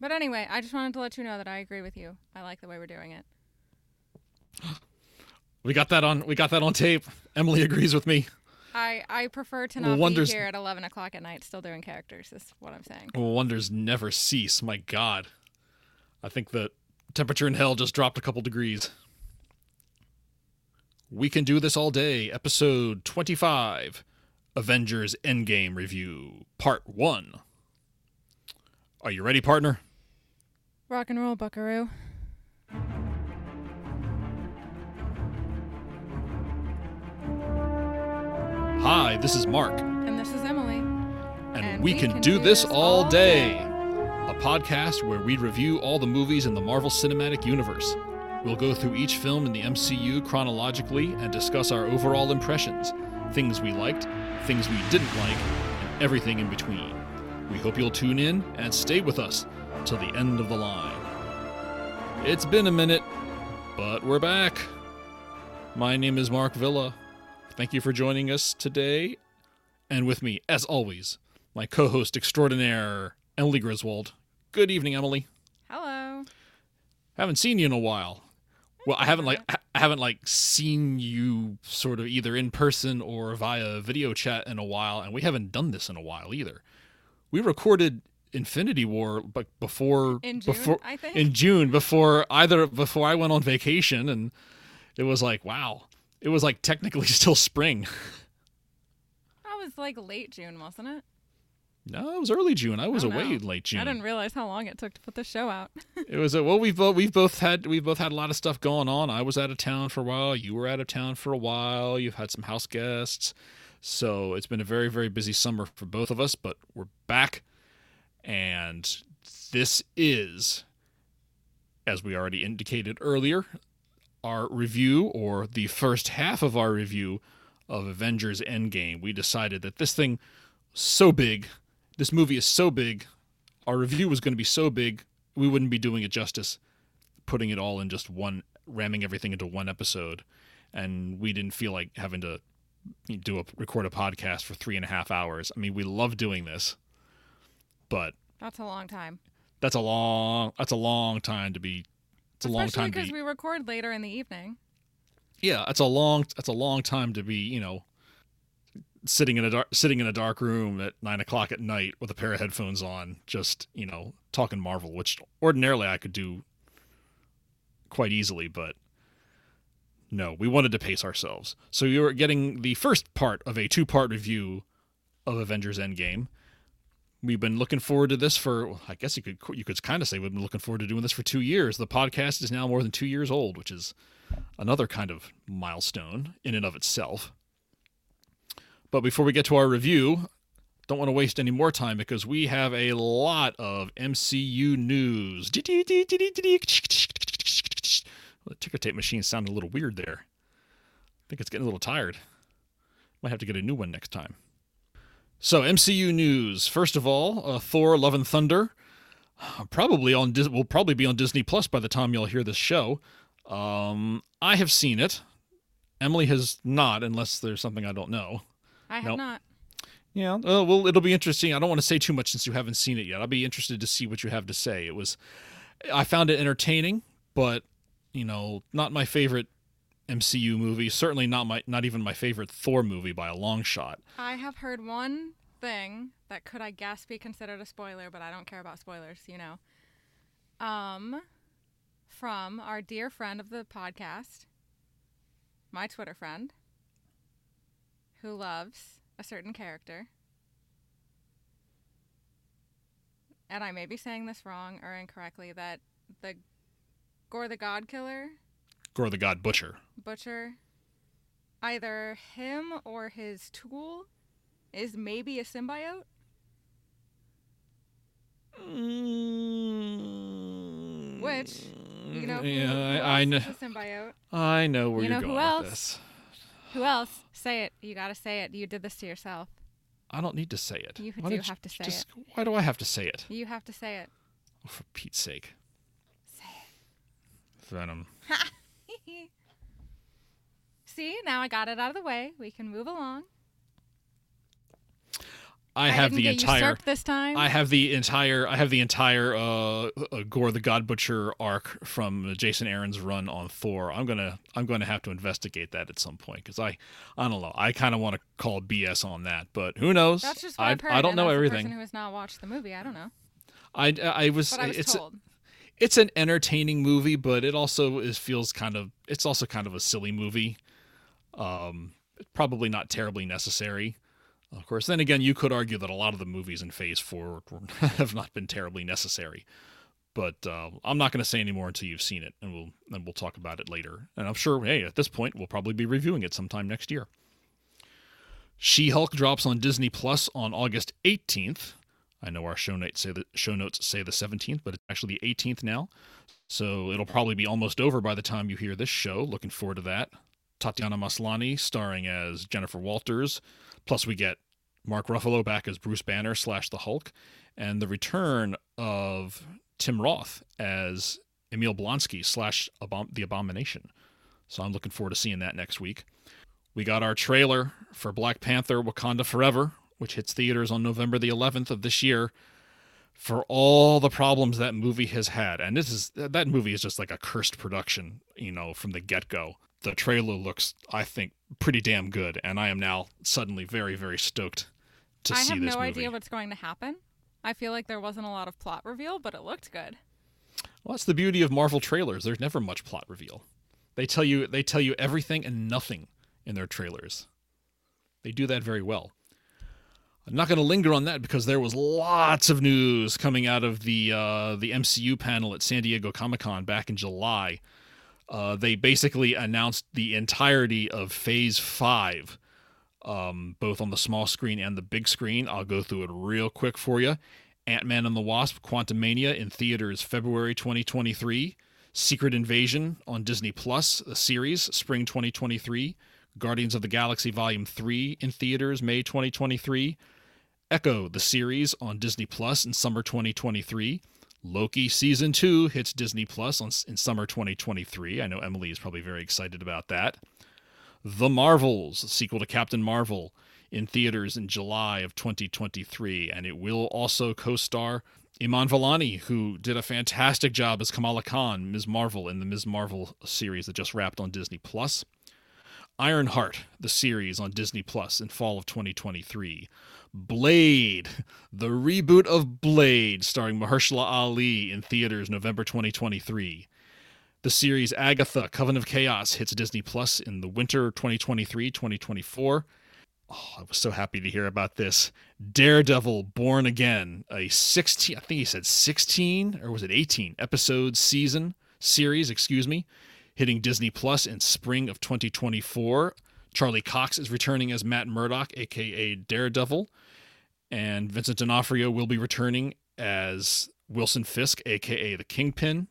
But anyway, I just wanted to let you know that I agree with you. I like the way we're doing it. We got that on tape. Emily agrees with me. I prefer to not be here at 11 o'clock at night still doing characters, is what I'm saying. Wonders never cease. My God. I think the temperature in hell just dropped a couple degrees. We Can Do This All Day, episode 25, Avengers Endgame Review, part 1. Are you ready, partner? Rock and roll, buckaroo. Hi, this is Mark. And this is Emily. And we can do this all day. A podcast where we review all the movies in the Marvel Cinematic Universe. We'll go through each film in the MCU chronologically and discuss our overall impressions, things we liked, things we didn't like, and everything in between. We hope you'll tune in and stay with us till the end of the line. It's been a minute, but we're back. My name is Mark Villa. Thank you for joining us today. And with me, as always, my co-host extraordinaire, Emily Griswold. Good evening, Emily. Hello. Haven't seen you in a while. Well, I haven't seen you sort of either in person or via video chat in a while, and we haven't done this in a while either. We recorded Infinity War, but before I went on vacation, and it was like, wow, it was like technically still spring. That was like late June, wasn't it? No, it was early June. I was away late June. I didn't realize how long it took to put the show out. It was we've both had a lot of stuff going on. I was out of town for a while. You were out of town for a while. You've had some house guests. So it's been a very, very busy summer for both of us, but we're back. And this is, as we already indicated earlier, our review, or the first half of our review of Avengers Endgame. We decided that this thing so big, this movie is so big, our review was going to be so big, we wouldn't be doing it justice, putting it all in just one, ramming everything into one episode. And we didn't feel like having to record a podcast for 3.5 hours. I mean, we love doing this, but that's a long time. That's a long time to be because we record later in the evening. Yeah, that's a long time to be, you know, sitting in a dark room at 9 o'clock at night with a pair of headphones on, just, you know, talking Marvel, which ordinarily I could do quite easily, but no, we wanted to pace ourselves. So you're getting the first part of a 2-part review of Avengers Endgame. We've been looking forward to this for, I guess you could kind of say we've been looking forward to doing this for 2 years. The podcast is now more than 2 years old, which is another kind of milestone in and of itself. But before we get to our review, don't want to waste any more time because we have a lot of MCU news. The ticker tape machine sounded a little weird there. I think it's getting a little tired. Might have to get a new one next time. So, MCU news. First of all, Thor: Love and Thunder will probably be on Disney Plus by the time y'all hear this show. I have seen it. Emily has not, unless there's something I don't know. I have not. Yeah. Well, it'll be interesting. I don't want to say too much since you haven't seen it yet. I'll be interested to see what you have to say. I found it entertaining, but, you know, not my favorite MCU movie. Certainly not even my favorite Thor movie by a long shot. I have heard one thing that could, I guess, be considered a spoiler, but I don't care about spoilers, you know. From our dear friend of the podcast, my Twitter friend, who loves a certain character. And I may be saying this wrong or incorrectly, that the Gore the God Killer? Gore the God Butcher. Butcher. Either him or his tool is maybe a symbiote? Which, you know, is a symbiote. I know where you're going with this. Who else? Say it. You gotta say it. You did this to yourself. I don't need to say it. You have to say it. Why do I have to say it? You have to say it. Oh, for Pete's sake. Venom. See, now I got it out of the way. We can move along. I have the entire this time. I have the entire Gore the God Butcher arc from Jason Aaron's run on Thor. I'm gonna have to investigate that at some point because I don't know. I kind of want to call BS on that, but who knows? That's just what I've heard. I don't know everything. Person who has not watched the movie, I don't know. I was told. It's an entertaining movie, but it also feels kind of a silly movie. Probably not terribly necessary. Of course, then again, you could argue that a lot of the movies in Phase 4 have not been terribly necessary. But I'm not going to say any more until you've seen it, and we'll talk about it later. And I'm sure, hey, at this point, we'll probably be reviewing it sometime next year. She-Hulk drops on Disney Plus on August 18th. I know our show notes say the 17th, but it's actually the 18th now. So it'll probably be almost over by the time you hear this show. Looking forward to that. Tatiana Maslany starring as Jennifer Walters. Plus we get Mark Ruffalo back as Bruce Banner / the Hulk. And the return of Tim Roth as Emil Blonsky / the Abomination. So I'm looking forward to seeing that next week. We got our trailer for Black Panther Wakanda Forever, which hits theaters on November the 11th of this year. For all the problems that movie has had, and that movie is just like a cursed production, from the get-go. The trailer looks, I think, pretty damn good, and I am now suddenly very, very stoked to see this movie. I have no idea what's going to happen. I feel like there wasn't a lot of plot reveal, but it looked good. Well, that's the beauty of Marvel trailers. There's never much plot reveal. They tell you everything and nothing in their trailers. They do that very well. I'm not going to linger on that because there was lots of news coming out of the MCU panel at San Diego Comic-Con back in July. They basically announced the entirety of Phase 5, both on the small screen and the big screen. I'll go through it real quick for you. Ant-Man and the Wasp, Quantumania in theaters February 2023. Secret Invasion on Disney Plus, the series, spring 2023. Guardians of the Galaxy Volume 3 in theaters May 2023. Echo, the series, on Disney Plus in summer 2023. Loki Season 2 hits Disney Plus in summer 2023. I know Emily is probably very excited about that. The Marvels, the sequel to Captain Marvel, in theaters in July of 2023. And it will also co-star Iman Vellani, who did a fantastic job as Kamala Khan, Ms. Marvel, in the Ms. Marvel series that just wrapped on Disney Plus. Ironheart, the series, on Disney Plus in fall of 2023. Blade, the reboot of Blade, starring Mahershala Ali, in theaters November 2023. The series Agatha, Coven of Chaos, hits Disney Plus in the winter 2023-2024. Oh, I was so happy to hear about this. Daredevil, Born Again, a 18 episode series, hitting Disney Plus in spring of 2024. Charlie Cox is returning as Matt Murdock, a.k.a. Daredevil. And Vincent D'Onofrio will be returning as Wilson Fisk, a.k.a. the Kingpin.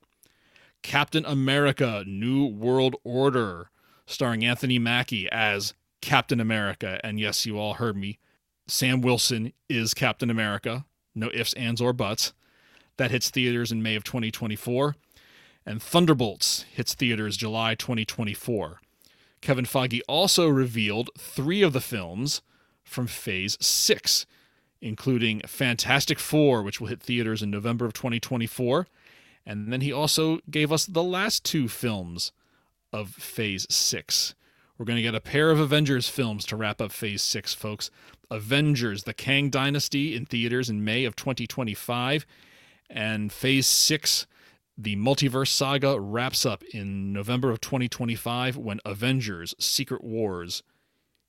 Captain America, New World Order, starring Anthony Mackie as Captain America. And yes, you all heard me. Sam Wilson is Captain America. No ifs, ands, or buts. That hits theaters in May of 2024. And Thunderbolts hits theaters July 2024. Kevin Feige also revealed 3 of the films from Phase 6, including Fantastic Four, which will hit theaters in November of 2024. And then he also gave us the last 2 films of Phase 6. We're going to get a pair of Avengers films to wrap up Phase 6, folks. Avengers, The Kang Dynasty, in theaters in May of 2025. And Phase 6, The Multiverse Saga, wraps up in November of 2025 when Avengers Secret Wars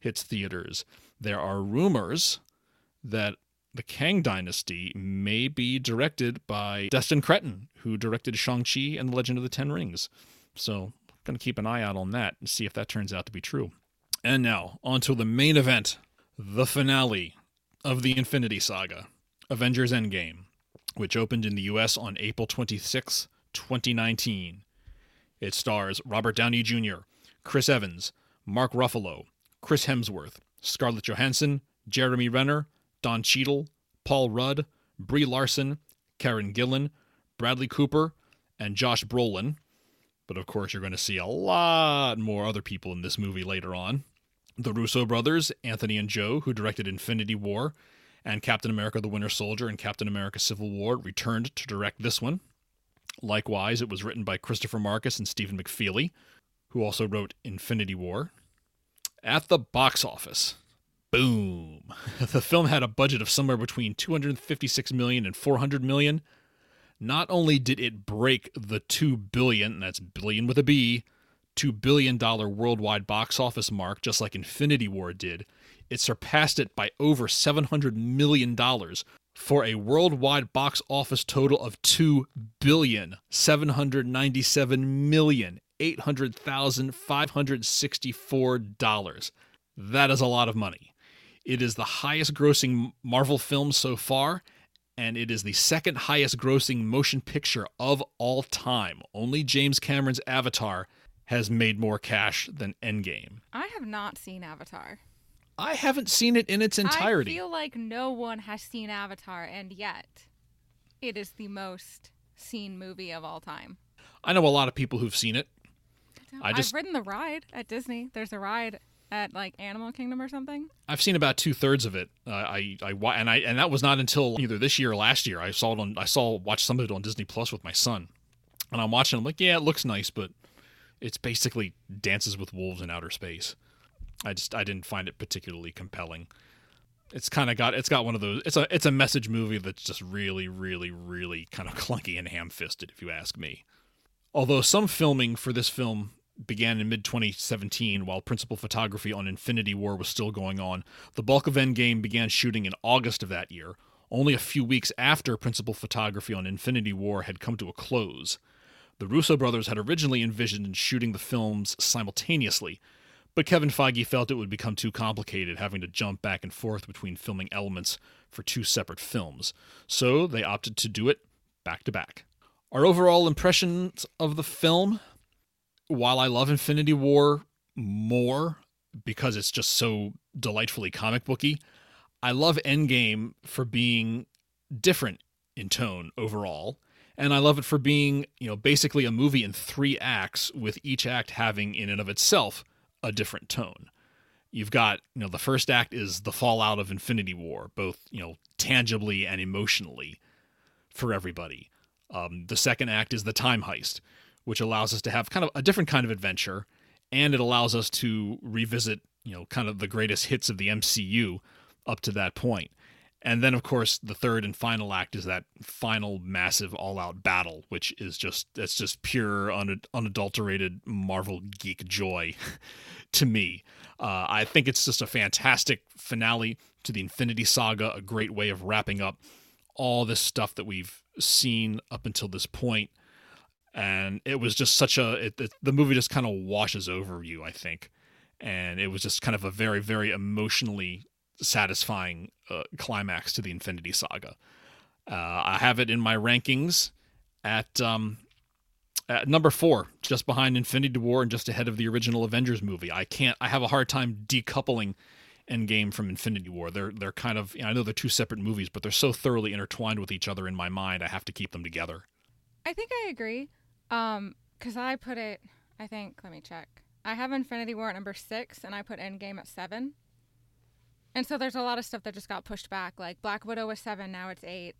hits theaters. There are rumors that the Kang Dynasty may be directed by Destin Cretton, who directed Shang-Chi and The Legend of the Ten Rings. So I'm going to keep an eye out on that and see if that turns out to be true. And now, on to the main event, the finale of the Infinity Saga, Avengers Endgame, which opened in the U.S. on April 26th, 2019. It stars Robert Downey Jr., Chris Evans, Mark Ruffalo, Chris Hemsworth, Scarlett Johansson, Jeremy Renner, Don Cheadle, Paul Rudd, Brie Larson, Karen Gillan, Bradley Cooper, and Josh Brolin. But of course, you're going to see a lot more other people in this movie later on. The Russo brothers, Anthony and Joe, who directed Infinity War, and Captain America the Winter Soldier and Captain America Civil War returned to direct this one. Likewise, it was written by Christopher Marcus and Stephen McFeely, who also wrote Infinity War. At the box office, boom! The film had a budget of somewhere between $256 million and $400 million. Not only did it break the $2 billion, that's billion with a B, $2 billion worldwide box office mark, just like Infinity War did, it surpassed it by over $700 million for a worldwide box office total of $2,797,800,564. That is a lot of money. It is the highest grossing Marvel film so far, and it is the second highest grossing motion picture of all time. Only James Cameron's Avatar has made more cash than Endgame. I have not seen Avatar. I haven't seen it in its entirety. I feel like no one has seen Avatar, and yet it is the most seen movie of all time. I know a lot of people who've seen it. I've ridden the ride at Disney. There's a ride at like Animal Kingdom or something. I've seen about 2/3 of it. And that was not until either this year or last year. I watched some of it on Disney Plus with my son, and I'm watching. I'm like, yeah, it looks nice, but it's basically Dances with Wolves in outer space. I didn't find it particularly compelling. It's kind of got one of those. It's a message movie that's just really, really, really kind of clunky and ham-fisted, if you ask me. Although some filming for this film began in mid-2017 while principal photography on Infinity War was still going on, the bulk of Endgame began shooting in August of that year, only a few weeks after principal photography on Infinity War had come to a close. The Russo brothers had originally envisioned shooting the films simultaneously, but Kevin Feige felt it would become too complicated having to jump back and forth between filming elements for two separate films, so they opted to do it back-to-back. Our overall impressions of the film, while I love Infinity War more because it's just so delightfully comic booky, I love Endgame for being different in tone overall, and I love it for being, basically a movie in three acts, with each act having in and of itself a different tone. You've got, the first act is the fallout of Infinity War, both, tangibly and emotionally for everybody. The second act is the time heist, which allows us to have kind of a different kind of adventure, and it allows us to revisit, kind of the greatest hits of the MCU up to that point. And then, of course, the third and final act is that final massive all-out battle, which is just pure, unadulterated Marvel geek joy to me. I think it's just a fantastic finale to the Infinity Saga, a great way of wrapping up all this stuff that we've seen up until this point, and it was just such the movie just kind of washes over you, I think, and it was just kind of a very, very emotionally satisfying climax to the Infinity Saga. I have it in my rankings at number 4, just behind Infinity War and just ahead of the original Avengers movie. I have a hard time decoupling Endgame from Infinity War. They're kind of, I know they're two separate movies, but they're so thoroughly intertwined with each other in my mind, I have to keep them together. I think I agree, because I put it, I think, let me check. I have Infinity War at number 6, and I put Endgame at 7. And so there's a lot of stuff that just got pushed back, like Black Widow was 7, now it's 8.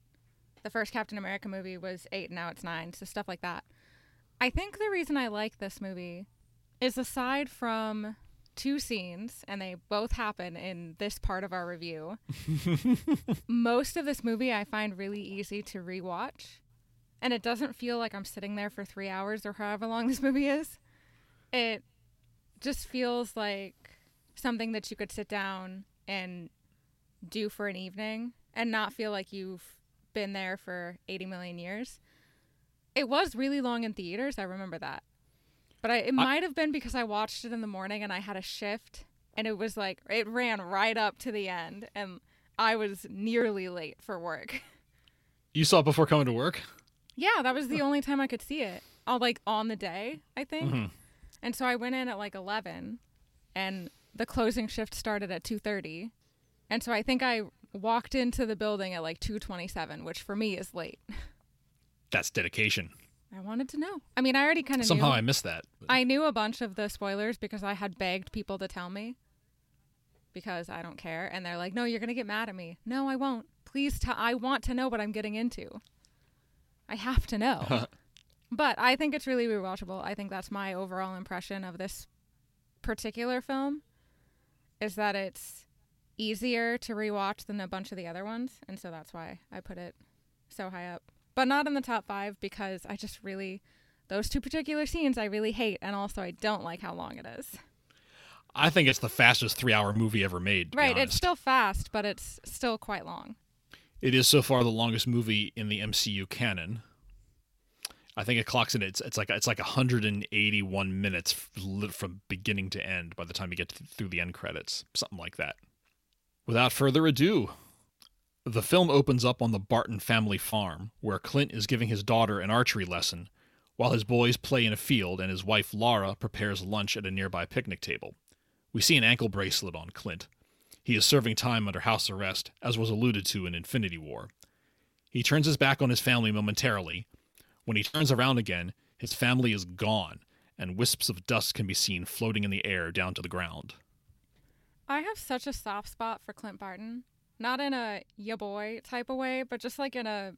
The first Captain America movie was 8, now it's 9, so stuff like that. I think the reason I like this movie is, aside from two scenes, and they both happen in this part of our review, most of this movie I find really easy to rewatch, and it doesn't feel like I'm sitting there for 3 hours or however long this movie is. It just feels like something that you could sit down and do for an evening and not feel like you've been there for 80 million years. It was really long in theaters, I remember that. But it might have been because I watched it in the morning and I had a shift, and it was like, it ran right up to the end, and I was nearly late for work. You saw it before coming to work? Yeah, that was the only time I could see it. On the day, I think. Mm-hmm. And so I went in at 11, and the closing shift started at 2:30. And so I think I walked into the building at 2:27, which for me is late. That's dedication. I wanted to know. I mean, I already kind of knew. Somehow I missed that. I knew a bunch of the spoilers because I had begged people to tell me. because I don't care. And they're like, no, you're going to get mad at me. No, I won't. Please, I want to know what I'm getting into. I have to know. But I think it's really rewatchable. I think that's my overall impression of this particular film, is that it's easier to rewatch than a bunch of the other ones. And so that's why I put it so high up. But not in the top 5 because I just really, those two particular scenes I really hate. And also I don't like how long it is. I think it's the fastest 3-hour movie ever made. Right. It's still fast, but it's still quite long. It is so far the longest movie in the MCU canon. I think it clocks in. It's like 181 minutes from beginning to end by the time you get through the end credits. Something like that. Without further ado, the film opens up on the Barton family farm where Clint is giving his daughter an archery lesson while his boys play in a field and his wife Lara prepares lunch at a nearby picnic table. We see an ankle bracelet on Clint. He is serving time under house arrest, as was alluded to in Infinity War. He turns his back on his family momentarily. When he turns around again, his family is gone, and wisps of dust can be seen floating in the air down to the ground. I have such a soft spot for Clint Barton. Not in a ya boy type of way, but just like in a...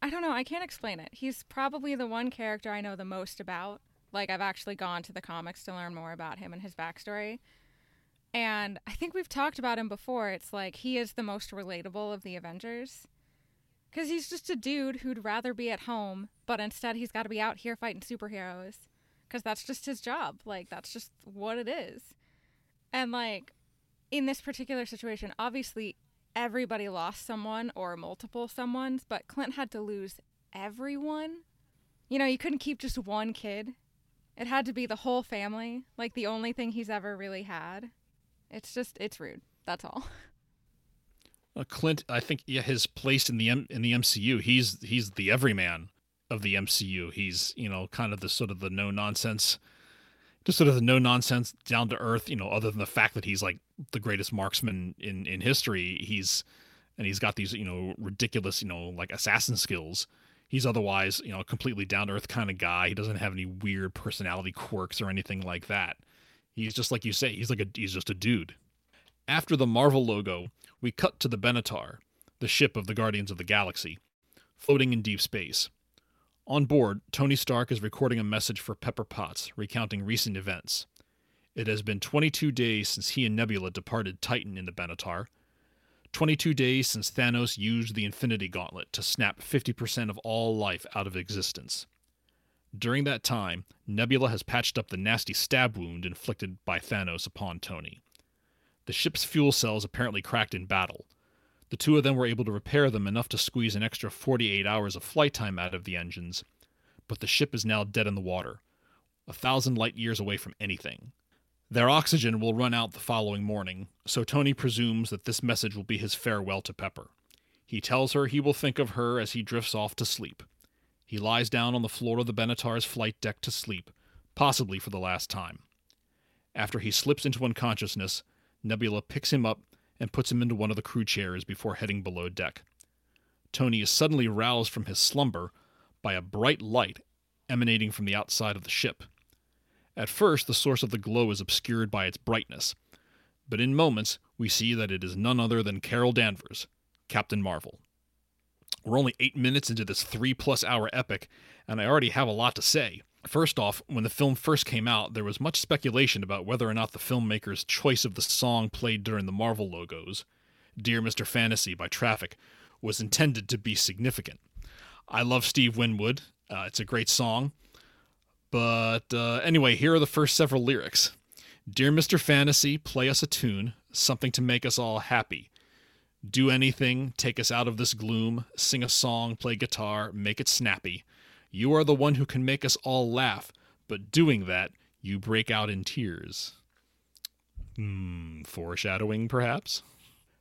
I don't know, I can't explain it. He's probably the one character I know the most about. Like, I've actually gone to the comics to learn more about him and his backstory. And I think we've talked about him before. It's like he is the most relatable of the Avengers. Because he's just a dude who'd rather be at home, but instead he's got to be out here fighting superheroes. Because that's just his job. Like, that's just what it is. And, like, in this particular situation, obviously everybody lost someone or multiple someones, but Clint had to lose everyone. You know, you couldn't keep just one kid. It had to be the whole family, like the only thing he's ever really had. It's just, it's rude. That's all. Clint, I think, yeah, his place in the MCU, he's the everyman of the MCU. He's, you know, kind of the sort of the no-nonsense, just sort of the no-nonsense, down-to-earth, you know, other than the fact that he's, like, the greatest marksman in history. He's got these, you know, ridiculous, you know, like, assassin skills. He's otherwise, you know, a completely down-to-earth kind of guy. He doesn't have any weird personality quirks or anything like that. He's just like you say. He's just a dude. After the Marvel logo, we cut to the Benatar, the ship of the Guardians of the Galaxy, floating in deep space. On board, Tony Stark is recording a message for Pepper Potts, recounting recent events. It has been 22 days since he and Nebula departed Titan in the Benatar. 22 days since Thanos used the Infinity Gauntlet to snap 50% of all life out of existence. During that time, Nebula has patched up the nasty stab wound inflicted by Thanos upon Tony. The ship's fuel cells apparently cracked in battle. The two of them were able to repair them enough to squeeze an extra 48 hours of flight time out of the engines, but the ship is now dead in the water, 1,000 light years away from anything. Their oxygen will run out the following morning, so Tony presumes that this message will be his farewell to Pepper. He tells her he will think of her as he drifts off to sleep. He lies down on the floor of the Benatar's flight deck to sleep, possibly for the last time. After he slips into unconsciousness, Nebula picks him up and puts him into one of the crew chairs before heading below deck. Tony is suddenly roused from his slumber by a bright light emanating from the outside of the ship. At first, the source of the glow is obscured by its brightness, but in moments, we see that it is none other than Carol Danvers, Captain Marvel. We're only 8 minutes into this 3+ hour epic, and I already have a lot to say. First off, when the film first came out, there was much speculation about whether or not the filmmaker's choice of the song played during the Marvel logos, Dear Mr. Fantasy by Traffic, was intended to be significant. I love Steve Winwood. It's a great song. But anyway, here are the first several lyrics. Dear Mr. Fantasy, play us a tune, something to make us all happy. Do anything, take us out of this gloom, sing a song, play guitar, make it snappy. You are the one who can make us all laugh, but doing that, you break out in tears. Foreshadowing, perhaps?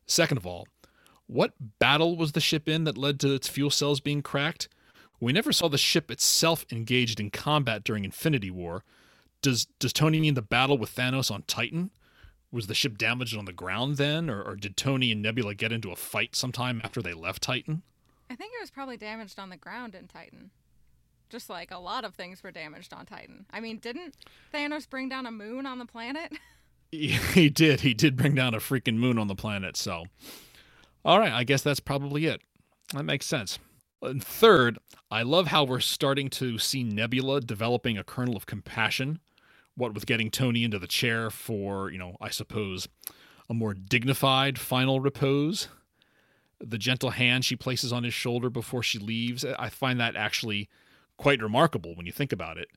Second of all, what battle was the ship in that led to its fuel cells being cracked? We never saw the ship itself engaged in combat during Infinity War. Does Tony mean the battle with Thanos on Titan? Was the ship damaged on the ground then? Or did Tony and Nebula get into a fight sometime after they left Titan? I think it was probably damaged on the ground in Titan. Just like a lot of things were damaged on Titan. I mean, didn't Thanos bring down a moon on the planet? He did. He did bring down a freaking moon on the planet. So, all right. I guess that's probably it. That makes sense. And third, I love how we're starting to see Nebula developing a kernel of compassion. What with getting Tony into the chair for, I suppose, a more dignified final repose. The gentle hand she places on his shoulder before she leaves. I find that actually quite remarkable when you think about it.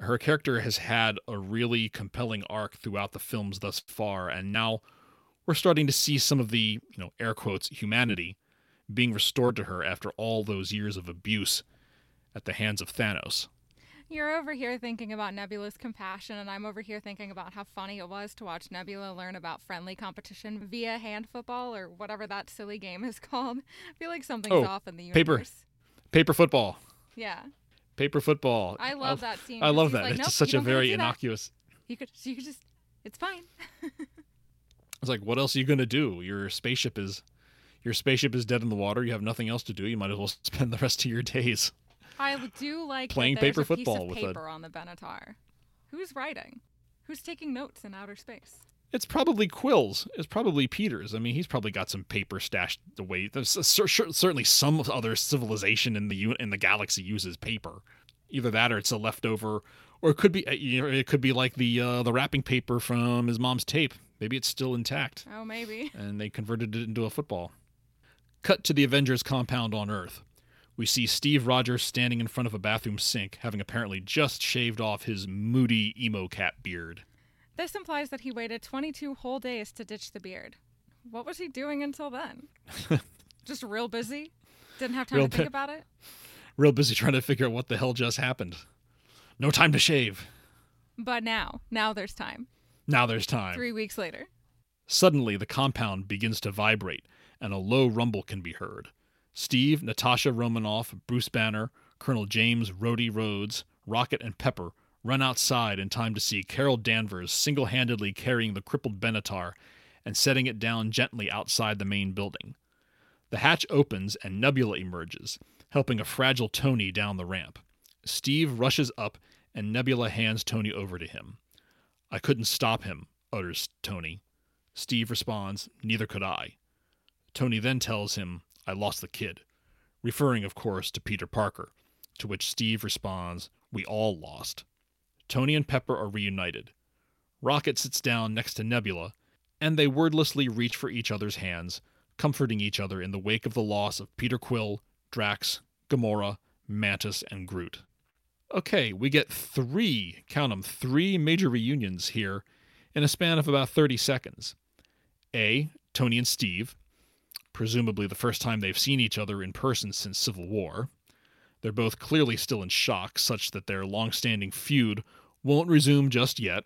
Her character has had a really compelling arc throughout the films thus far, and now we're starting to see some of the, air quotes, humanity being restored to her after all those years of abuse at the hands of Thanos. You're over here thinking about Nebula's compassion, and I'm over here thinking about how funny it was to watch Nebula learn about friendly competition via hand football or whatever that silly game is called. I feel like something's off in the universe. Paper football. Yeah. Paper football. I love that scene. I love that. Like, it's just such a very innocuous. You could just, it's fine. It's like, what else are you going to do? Your spaceship is dead in the water. You have nothing else to do. You might as well spend the rest of your days. I do like playing paper football with paper on the Benatar. Who's writing? Who's taking notes in outer space? It's probably Quill's. It's probably Peter's. I mean, he's probably got some paper stashed away. There's certainly some other civilization in the galaxy uses paper. Either that, or it's a leftover, or it could be like the wrapping paper from his mom's tape. Maybe it's still intact. Oh, maybe. And they converted it into a football. Cut to the Avengers compound on Earth. We see Steve Rogers standing in front of a bathroom sink, having apparently just shaved off his moody emo cat beard. This implies that he waited 22 whole days to ditch the beard. What was he doing until then? Just real busy? Didn't have time to think about it? Real busy trying to figure out what the hell just happened. No time to shave. But now there's time. Now there's time. 3 weeks later. Suddenly, the compound begins to vibrate, and a low rumble can be heard. Steve, Natasha Romanoff, Bruce Banner, Colonel James Rhodey Rhodes, Rocket, and Pepper run outside in time to see Carol Danvers single-handedly carrying the crippled Benatar and setting it down gently outside the main building. The hatch opens and Nebula emerges, helping a fragile Tony down the ramp. Steve rushes up and Nebula hands Tony over to him. "I couldn't stop him," utters Tony. Steve responds, "Neither could I." Tony then tells him, "I lost the kid," referring, of course, to Peter Parker, to which Steve responds, "We all lost." Tony and Pepper are reunited. Rocket sits down next to Nebula, and they wordlessly reach for each other's hands, comforting each other in the wake of the loss of Peter Quill, Drax, Gamora, Mantis, and Groot. Okay, we get three major reunions here in a span of about 30 seconds. A, Tony and Steve, presumably the first time they've seen each other in person since Civil War. They're both clearly still in shock, such that their long-standing feud won't resume just yet,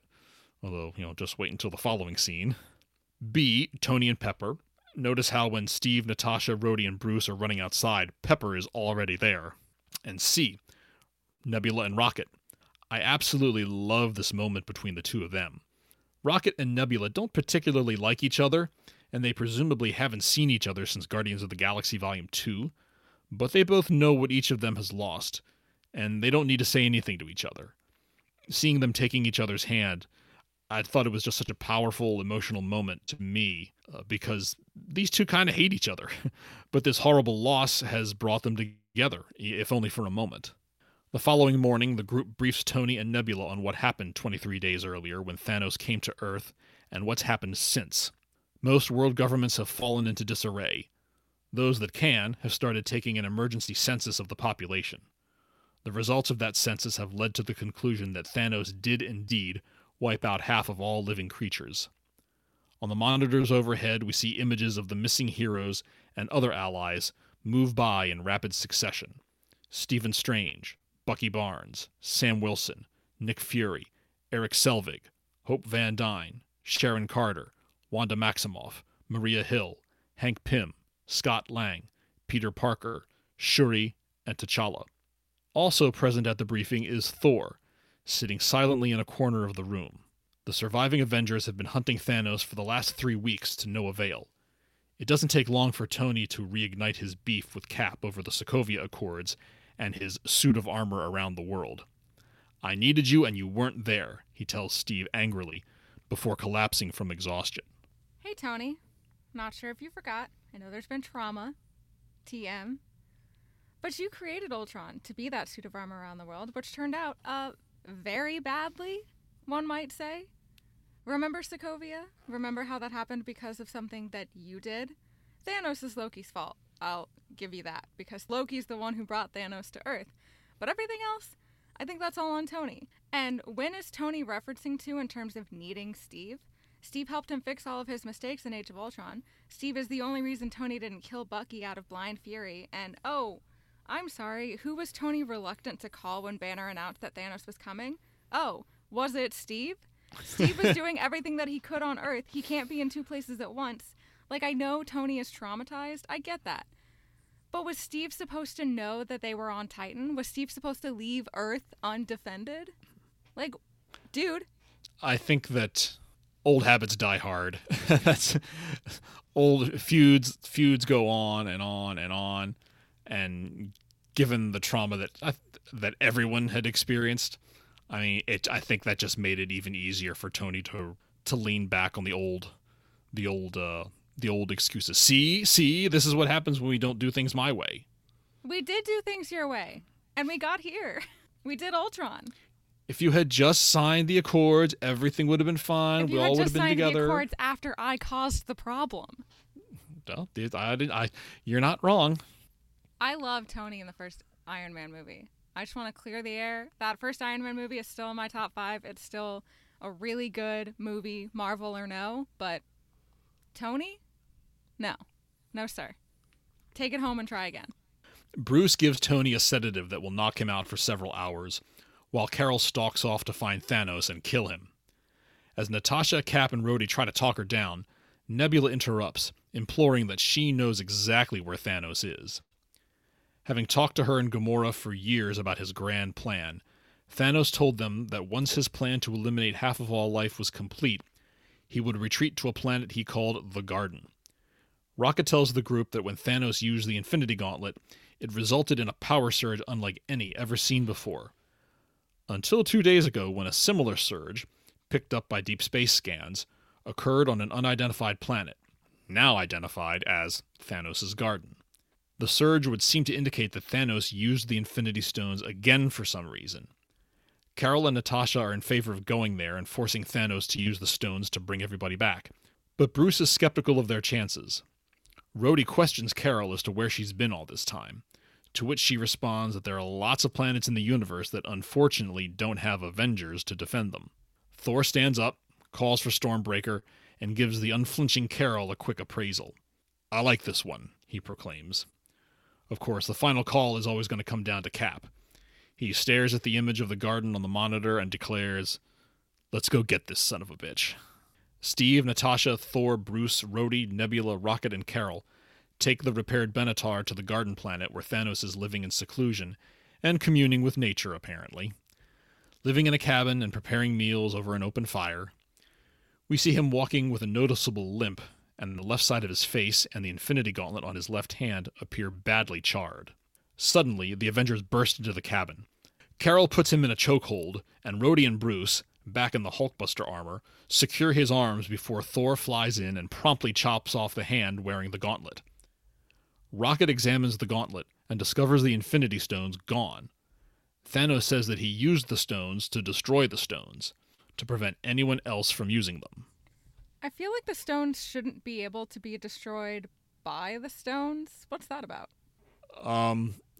although, just wait until the following scene. B, Tony and Pepper. Notice how when Steve, Natasha, Rhodey, and Bruce are running outside, Pepper is already there. And C, Nebula and Rocket. I absolutely love this moment between the two of them. Rocket and Nebula don't particularly like each other, and they presumably haven't seen each other since Guardians of the Galaxy Volume 2, but they both know what each of them has lost, and they don't need to say anything to each other. Seeing them taking each other's hand, I thought it was just such a powerful, emotional moment to me, because these two kind of hate each other, but this horrible loss has brought them together, if only for a moment. The following morning, the group briefs Tony and Nebula on what happened 23 days earlier when Thanos came to Earth, and what's happened since. Most world governments have fallen into disarray. Those that can have started taking an emergency census of the population. The results of that census have led to the conclusion that Thanos did indeed wipe out half of all living creatures. On the monitors overhead, we see images of the missing heroes and other allies move by in rapid succession. Stephen Strange, Bucky Barnes, Sam Wilson, Nick Fury, Eric Selvig, Hope Van Dyne, Sharon Carter, Wanda Maximoff, Maria Hill, Hank Pym, Scott Lang, Peter Parker, Shuri, and T'Challa. Also present at the briefing is Thor, sitting silently in a corner of the room. The surviving Avengers have been hunting Thanos for the last 3 weeks to no avail. It doesn't take long for Tony to reignite his beef with Cap over the Sokovia Accords and his suit of armor around the world. "I needed you and you weren't there," he tells Steve angrily, before collapsing from exhaustion. Hey, Tony. Not sure if you forgot. I know there's been trauma. TM. But you created Ultron to be that suit of armor around the world, which turned out very badly, one might say. Remember Sokovia? Remember how that happened because of something that you did? Thanos is Loki's fault. I'll give you that, because Loki's the one who brought Thanos to Earth. But everything else, I think that's all on Tony. And when is Tony referencing to in terms of needing Steve? Steve helped him fix all of his mistakes in Age of Ultron. Steve is the only reason Tony didn't kill Bucky out of blind fury. And, oh, I'm sorry, who was Tony reluctant to call when Banner announced that Thanos was coming? Oh, was it Steve? Steve was doing everything that he could on Earth. He can't be in two places at once. Like, I know Tony is traumatized. I get that. But was Steve supposed to know that they were on Titan? Was Steve supposed to leave Earth undefended? Like, dude. I think that old habits die hard. That's old feuds go on and on and on. And given the trauma that everyone had experienced, I mean, I think that just made it even easier for Tony to lean back on the old excuses. See, this is what happens when we don't do things my way. We did do things your way, and we got here. We did Ultron. If you had just signed the Accords, everything would have been fine. If we all would have been together. You had just signed the Accords after I caused the problem. Well, you're not wrong. I love Tony in the first Iron Man movie. I just want to clear the air. That first Iron Man movie is still in my top 5. It's still a really good movie, Marvel or no, but Tony? No, sir. Take it home and try again. Bruce gives Tony a sedative that will knock him out for several hours, while Carol stalks off to find Thanos and kill him. As Natasha, Cap, and Rhodey try to talk her down, Nebula interrupts, imploring that she knows exactly where Thanos is. Having talked to her and Gamora for years about his grand plan, Thanos told them that once his plan to eliminate half of all life was complete, he would retreat to a planet he called the Garden. Rocket tells the group that when Thanos used the Infinity Gauntlet, it resulted in a power surge unlike any ever seen before. Until 2 days ago, when a similar surge, picked up by deep space scans, occurred on an unidentified planet, now identified as Thanos' Garden. The surge would seem to indicate that Thanos used the Infinity Stones again for some reason. Carol and Natasha are in favor of going there and forcing Thanos to use the stones to bring everybody back, but Bruce is skeptical of their chances. Rhodey questions Carol as to where she's been all this time, to which she responds that there are lots of planets in the universe that unfortunately don't have Avengers to defend them. Thor stands up, calls for Stormbreaker, and gives the unflinching Carol a quick appraisal. "I like this one," he proclaims. Of course, the final call is always going to come down to Cap. He stares at the image of the Garden on the monitor and declares, "Let's go get this son of a bitch." Steve, Natasha, Thor, Bruce, Rhodey, Nebula, Rocket, and Carol take the repaired Benatar to the Garden planet where Thanos is living in seclusion and communing with nature, apparently. Living in a cabin and preparing meals over an open fire. We see him walking with a noticeable limp, and the left side of his face and the Infinity Gauntlet on his left hand appear badly charred. Suddenly, the Avengers burst into the cabin. Carol puts him in a chokehold, and Rhodey and Bruce, back in the Hulkbuster armor, secure his arms before Thor flies in and promptly chops off the hand wearing the gauntlet. Rocket examines the gauntlet and discovers the Infinity Stones gone. Thanos says that he used the stones to destroy the stones, to prevent anyone else from using them. I feel like the stones shouldn't be able to be destroyed by the stones. What's that about?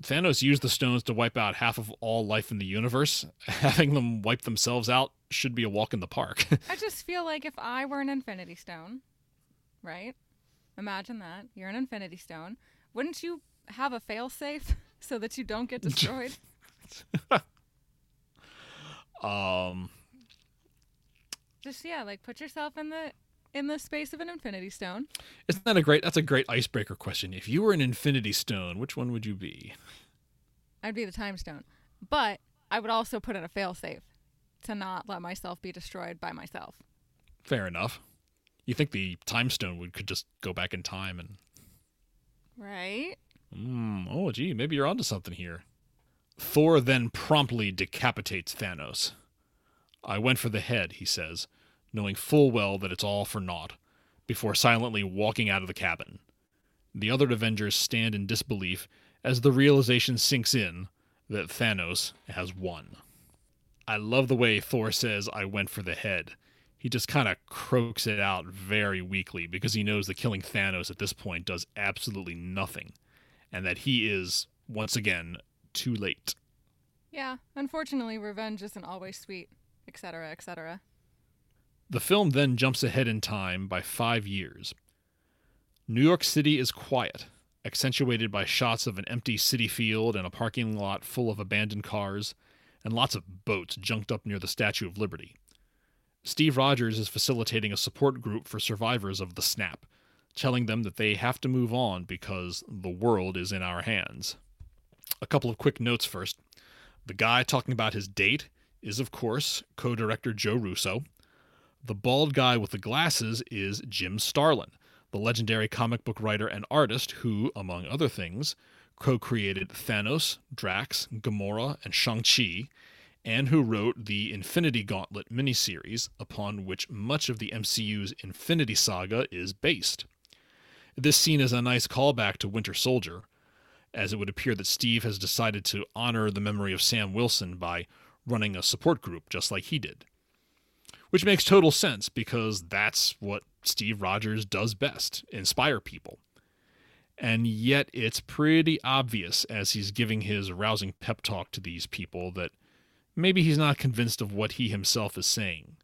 Thanos used the stones to wipe out half of all life in the universe. Having them wipe themselves out should be a walk in the park. I just feel like if I were an Infinity Stone, right? Imagine that. You're an Infinity Stone. Wouldn't you have a failsafe so that you don't get destroyed? Just, yeah, like put yourself in the space of an Infinity Stone. Isn't that that's a great icebreaker question. If you were an Infinity Stone, which one would you be? I'd be the Time Stone. But I would also put in a failsafe to not let myself be destroyed by myself. Fair enough. You think the Time Stone could just go back in time and... Right? Oh, gee, maybe you're onto something here. Thor then promptly decapitates Thanos. "I went for the head," he says, knowing full well that it's all for naught, before silently walking out of the cabin. The other Avengers stand in disbelief as the realization sinks in that Thanos has won. I love the way Thor says, "I went for the head." He just kind of croaks it out very weakly because he knows that killing Thanos at this point does absolutely nothing, and that he is, once again, too late. Yeah, unfortunately, revenge isn't always sweet, etc., etc. The film then jumps ahead in time by 5 years. New York City is quiet, accentuated by shots of an empty city field and a parking lot full of abandoned cars, and lots of boats junked up near the Statue of Liberty. Steve Rogers is facilitating a support group for survivors of the snap, telling them that they have to move on because the world is in our hands. A couple of quick notes first. The guy talking about his date is, of course, co-director Joe Russo. The bald guy with the glasses is Jim Starlin, the legendary comic book writer and artist who, among other things, co-created Thanos, Drax, Gamora, and Shang-Chi, and who wrote the Infinity Gauntlet miniseries, upon which much of the MCU's Infinity Saga is based. This scene is a nice callback to Winter Soldier, as it would appear that Steve has decided to honor the memory of Sam Wilson by running a support group just like he did. Which makes total sense, because that's what Steve Rogers does best, inspire people. And yet it's pretty obvious as he's giving his rousing pep talk to these people that maybe he's not convinced of what he himself is saying.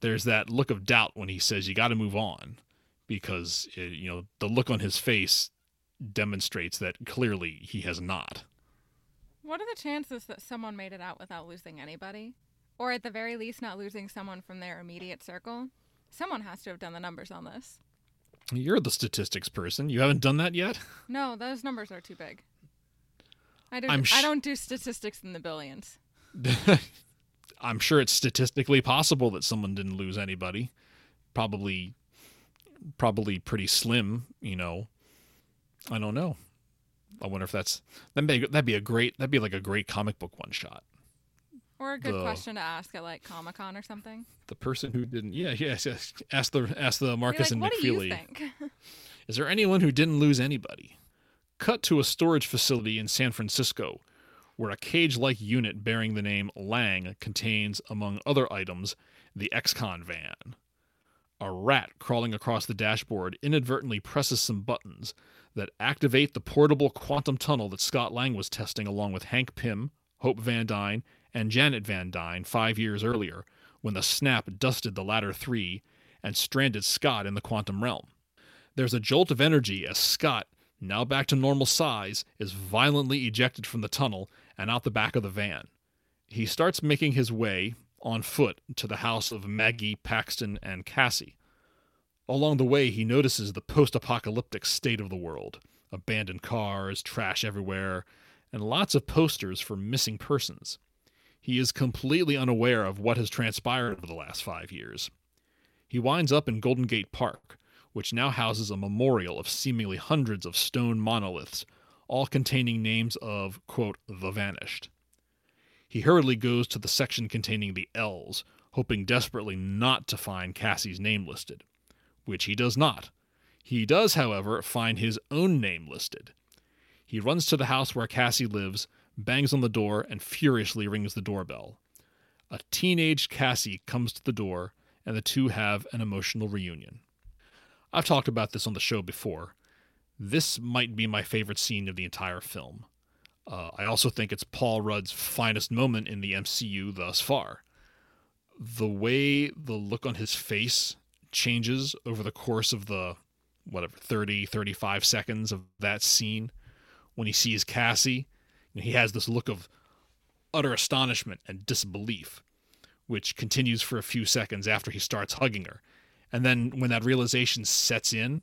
There's that look of doubt when he says, "You got to move on," because the look on his face demonstrates that clearly he has not. What are the chances that someone made it out without losing anybody? Or at the very least, not losing someone from their immediate circle? Someone has to have done the numbers on this. You're the statistics person. You haven't done that yet? No, those numbers are too big. I don't do statistics in the billions. I'm sure it's statistically possible that someone didn't lose anybody. Probably pretty slim, I don't know. I wonder if that'd be like a great comic book one shot. Or a good question to ask at like Comic-Con or something. The person who didn't, yes. Ask the Marcus and McFeely. What do you think? Is there anyone who didn't lose anybody? Cut to a storage facility in San Francisco, where a cage-like unit bearing the name Lang contains, among other items, the X-Con van. A rat crawling across the dashboard inadvertently presses some buttons that activate the portable quantum tunnel that Scott Lang was testing along with Hank Pym, Hope Van Dyne, and Janet Van Dyne 5 years earlier, when the snap dusted the latter three and stranded Scott in the quantum realm. There's a jolt of energy as Scott, now back to normal size, is violently ejected from the tunnel and out the back of the van. He starts making his way, on foot, to the house of Maggie, Paxton, and Cassie. Along the way, he notices the post-apocalyptic state of the world. Abandoned cars, trash everywhere, and lots of posters for missing persons. He is completely unaware of what has transpired over the last 5 years. He winds up in Golden Gate Park, which now houses a memorial of seemingly hundreds of stone monoliths, all containing names of, quote, the vanished. He hurriedly goes to the section containing the L's, hoping desperately not to find Cassie's name listed, which he does not. He does, however, find his own name listed. He runs to the house where Cassie lives, bangs on the door, and furiously rings the doorbell. A teenage Cassie comes to the door, and the two have an emotional reunion. I've talked about this on the show before. This might be my favorite scene of the entire film. I also think it's Paul Rudd's finest moment in the MCU thus far. The way the look on his face changes over the course of the, 35 seconds of that scene, when he sees Cassie, he has this look of utter astonishment and disbelief, which continues for a few seconds after he starts hugging her. And then when that realization sets in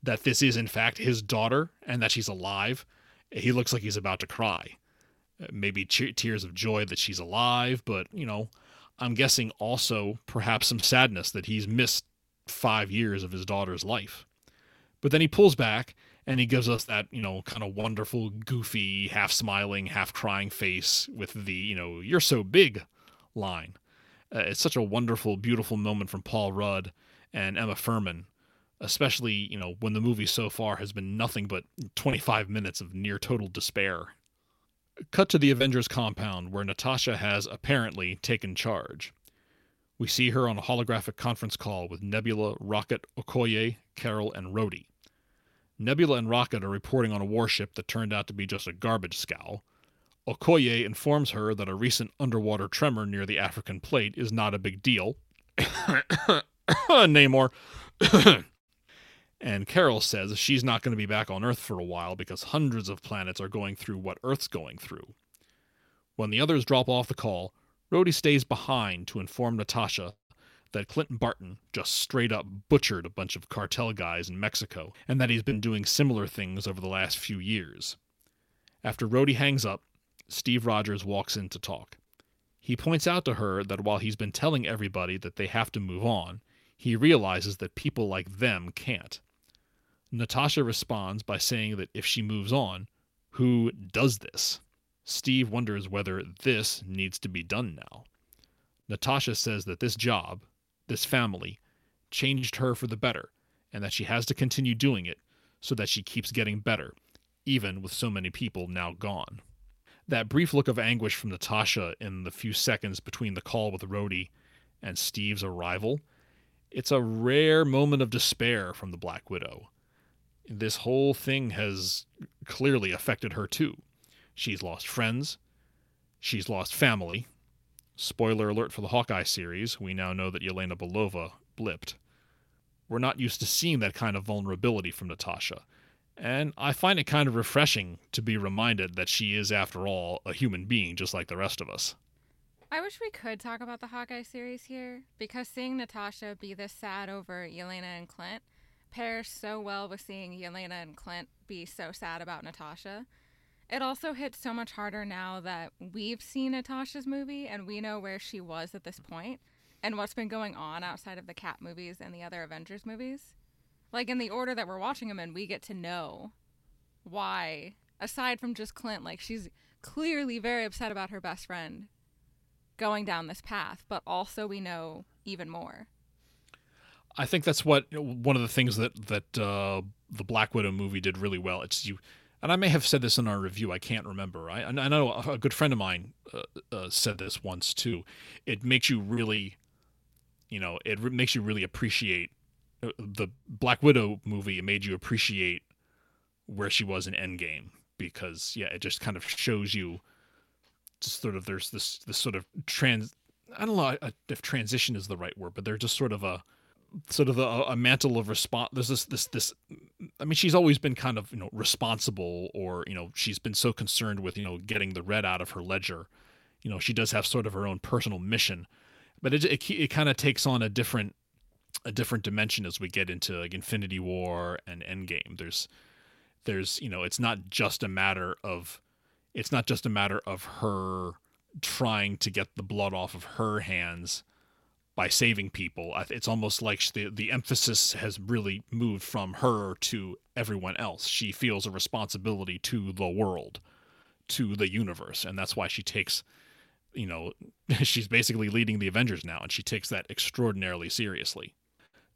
that this is in fact his daughter and that she's alive, he looks like he's about to cry. Maybe tears of joy that she's alive, but, I'm guessing also perhaps some sadness that he's missed 5 years of his daughter's life. But then he pulls back, and he gives us that, kind of wonderful, goofy, half-smiling, half-crying face with the, "you're so big" line. It's such a wonderful, beautiful moment from Paul Rudd and Emma Furman, especially, you know, when the movie so far has been nothing but 25 minutes of near total despair. Cut to the Avengers compound, where Natasha has apparently taken charge. We see her on a holographic conference call with Nebula, Rocket, Okoye, Carol, and Rhodey. Nebula and Rocket are reporting on a warship that turned out to be just a garbage scow. Okoye informs her that a recent underwater tremor near the African plate is not a big deal. Namor. And Carol says she's not going to be back on Earth for a while because hundreds of planets are going through what Earth's going through. When the others drop off the call, Rhodey stays behind to inform Natasha that Clinton Barton just straight up butchered a bunch of cartel guys in Mexico, and that he's been doing similar things over the last few years. After Rhodey hangs up, Steve Rogers walks in to talk. He points out to her that while he's been telling everybody that they have to move on, he realizes that people like them can't. Natasha responds by saying that if she moves on, who does this? Steve wonders whether this needs to be done now. Natasha says that this job, this family, changed her for the better, and that she has to continue doing it so that she keeps getting better, even with so many people now gone. That brief look of anguish from Natasha in the few seconds between the call with Rhodey and Steve's arrival, it's a rare moment of despair from the Black Widow. This whole thing has clearly affected her too. She's lost friends. She's lost family. Spoiler alert for the Hawkeye series, we now know that Yelena Belova blipped. We're not used to seeing that kind of vulnerability from Natasha, and I find it kind of refreshing to be reminded that she is, after all, a human being just like the rest of us. I wish we could talk about the Hawkeye series here, because seeing Natasha be this sad over Yelena and Clint pairs so well with seeing Yelena and Clint be so sad about Natasha. It also hits so much harder now that we've seen Natasha's movie and we know where she was at this point and what's been going on outside of the Cap movies and the other Avengers movies. Like, in the order that we're watching them in, we get to know why, aside from just Clint, like, she's clearly very upset about her best friend going down this path, but also we know even more. I think that's one of the things that the Black Widow movie did really well. It's you... And I may have said this in our review. I can't remember. I know a good friend of mine said this once too. It makes you really, makes you really appreciate the Black Widow movie. It made you appreciate where she was in Endgame because, yeah, it just kind of shows you just sort of there's this sort of I don't know if transition is the right word, but there's just sort of a mantle of response. There's this, I mean, she's always been kind of, responsible, or, she's been so concerned with, getting the red out of her ledger. She does have sort of her own personal mission, but it kind of takes on a different dimension as we get into, like, Infinity War and Endgame. There's, it's not just a matter of her trying to get the blood off of her hands by saving people. It's almost like the emphasis has really moved from her to everyone else. She feels a responsibility to the world, to the universe, and that's why she takes, she's basically leading the Avengers now, and she takes that extraordinarily seriously.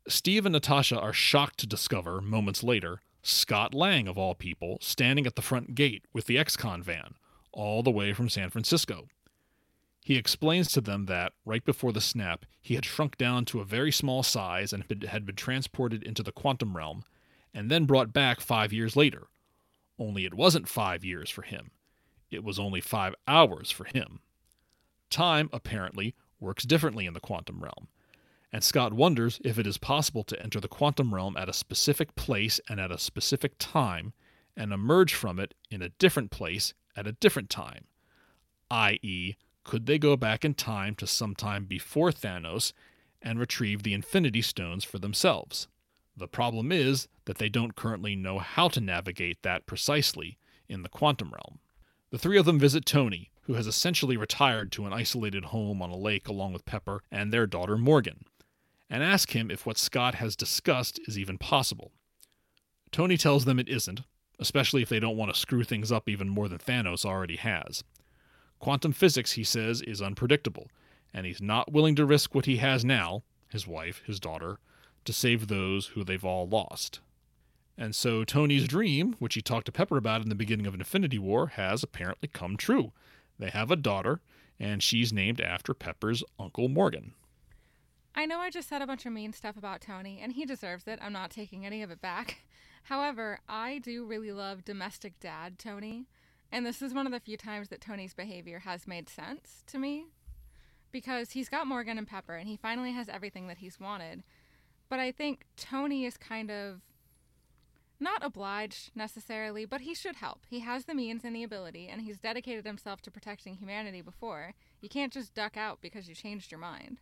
Steve and Natasha are shocked to discover, moments later, Scott Lang, of all people, standing at the front gate with the X-Con van, all the way from San Francisco. He explains to them that, right before the snap, he had shrunk down to a very small size and had been transported into the Quantum Realm, and then brought back 5 years later. Only it wasn't 5 years for him. It was only 5 hours for him. Time, apparently, works differently in the Quantum Realm, and Scott wonders if it is possible to enter the Quantum Realm at a specific place and at a specific time, and emerge from it in a different place at a different time, i.e., could they go back in time to sometime before Thanos and retrieve the Infinity Stones for themselves? The problem is that they don't currently know how to navigate that precisely in the Quantum Realm. The three of them visit Tony, who has essentially retired to an isolated home on a lake along with Pepper and their daughter Morgan, and ask him if what Scott has discussed is even possible. Tony tells them it isn't, especially if they don't want to screw things up even more than Thanos already has. Quantum physics, he says, is unpredictable, and he's not willing to risk what he has now, his wife, his daughter, to save those who they've all lost. And so Tony's dream, which he talked to Pepper about in the beginning of Infinity War, has apparently come true. They have a daughter, and she's named after Pepper's Uncle Morgan. I know I just said a bunch of mean stuff about Tony, and he deserves it. I'm not taking any of it back. However, I do really love domestic dad Tony, and this is one of the few times that Tony's behavior has made sense to me, because he's got Morgan and Pepper, and he finally has everything that he's wanted. But I think Tony is kind of not obliged necessarily, but he should help. He has the means and the ability, and he's dedicated himself to protecting humanity before. You can't just duck out because you changed your mind.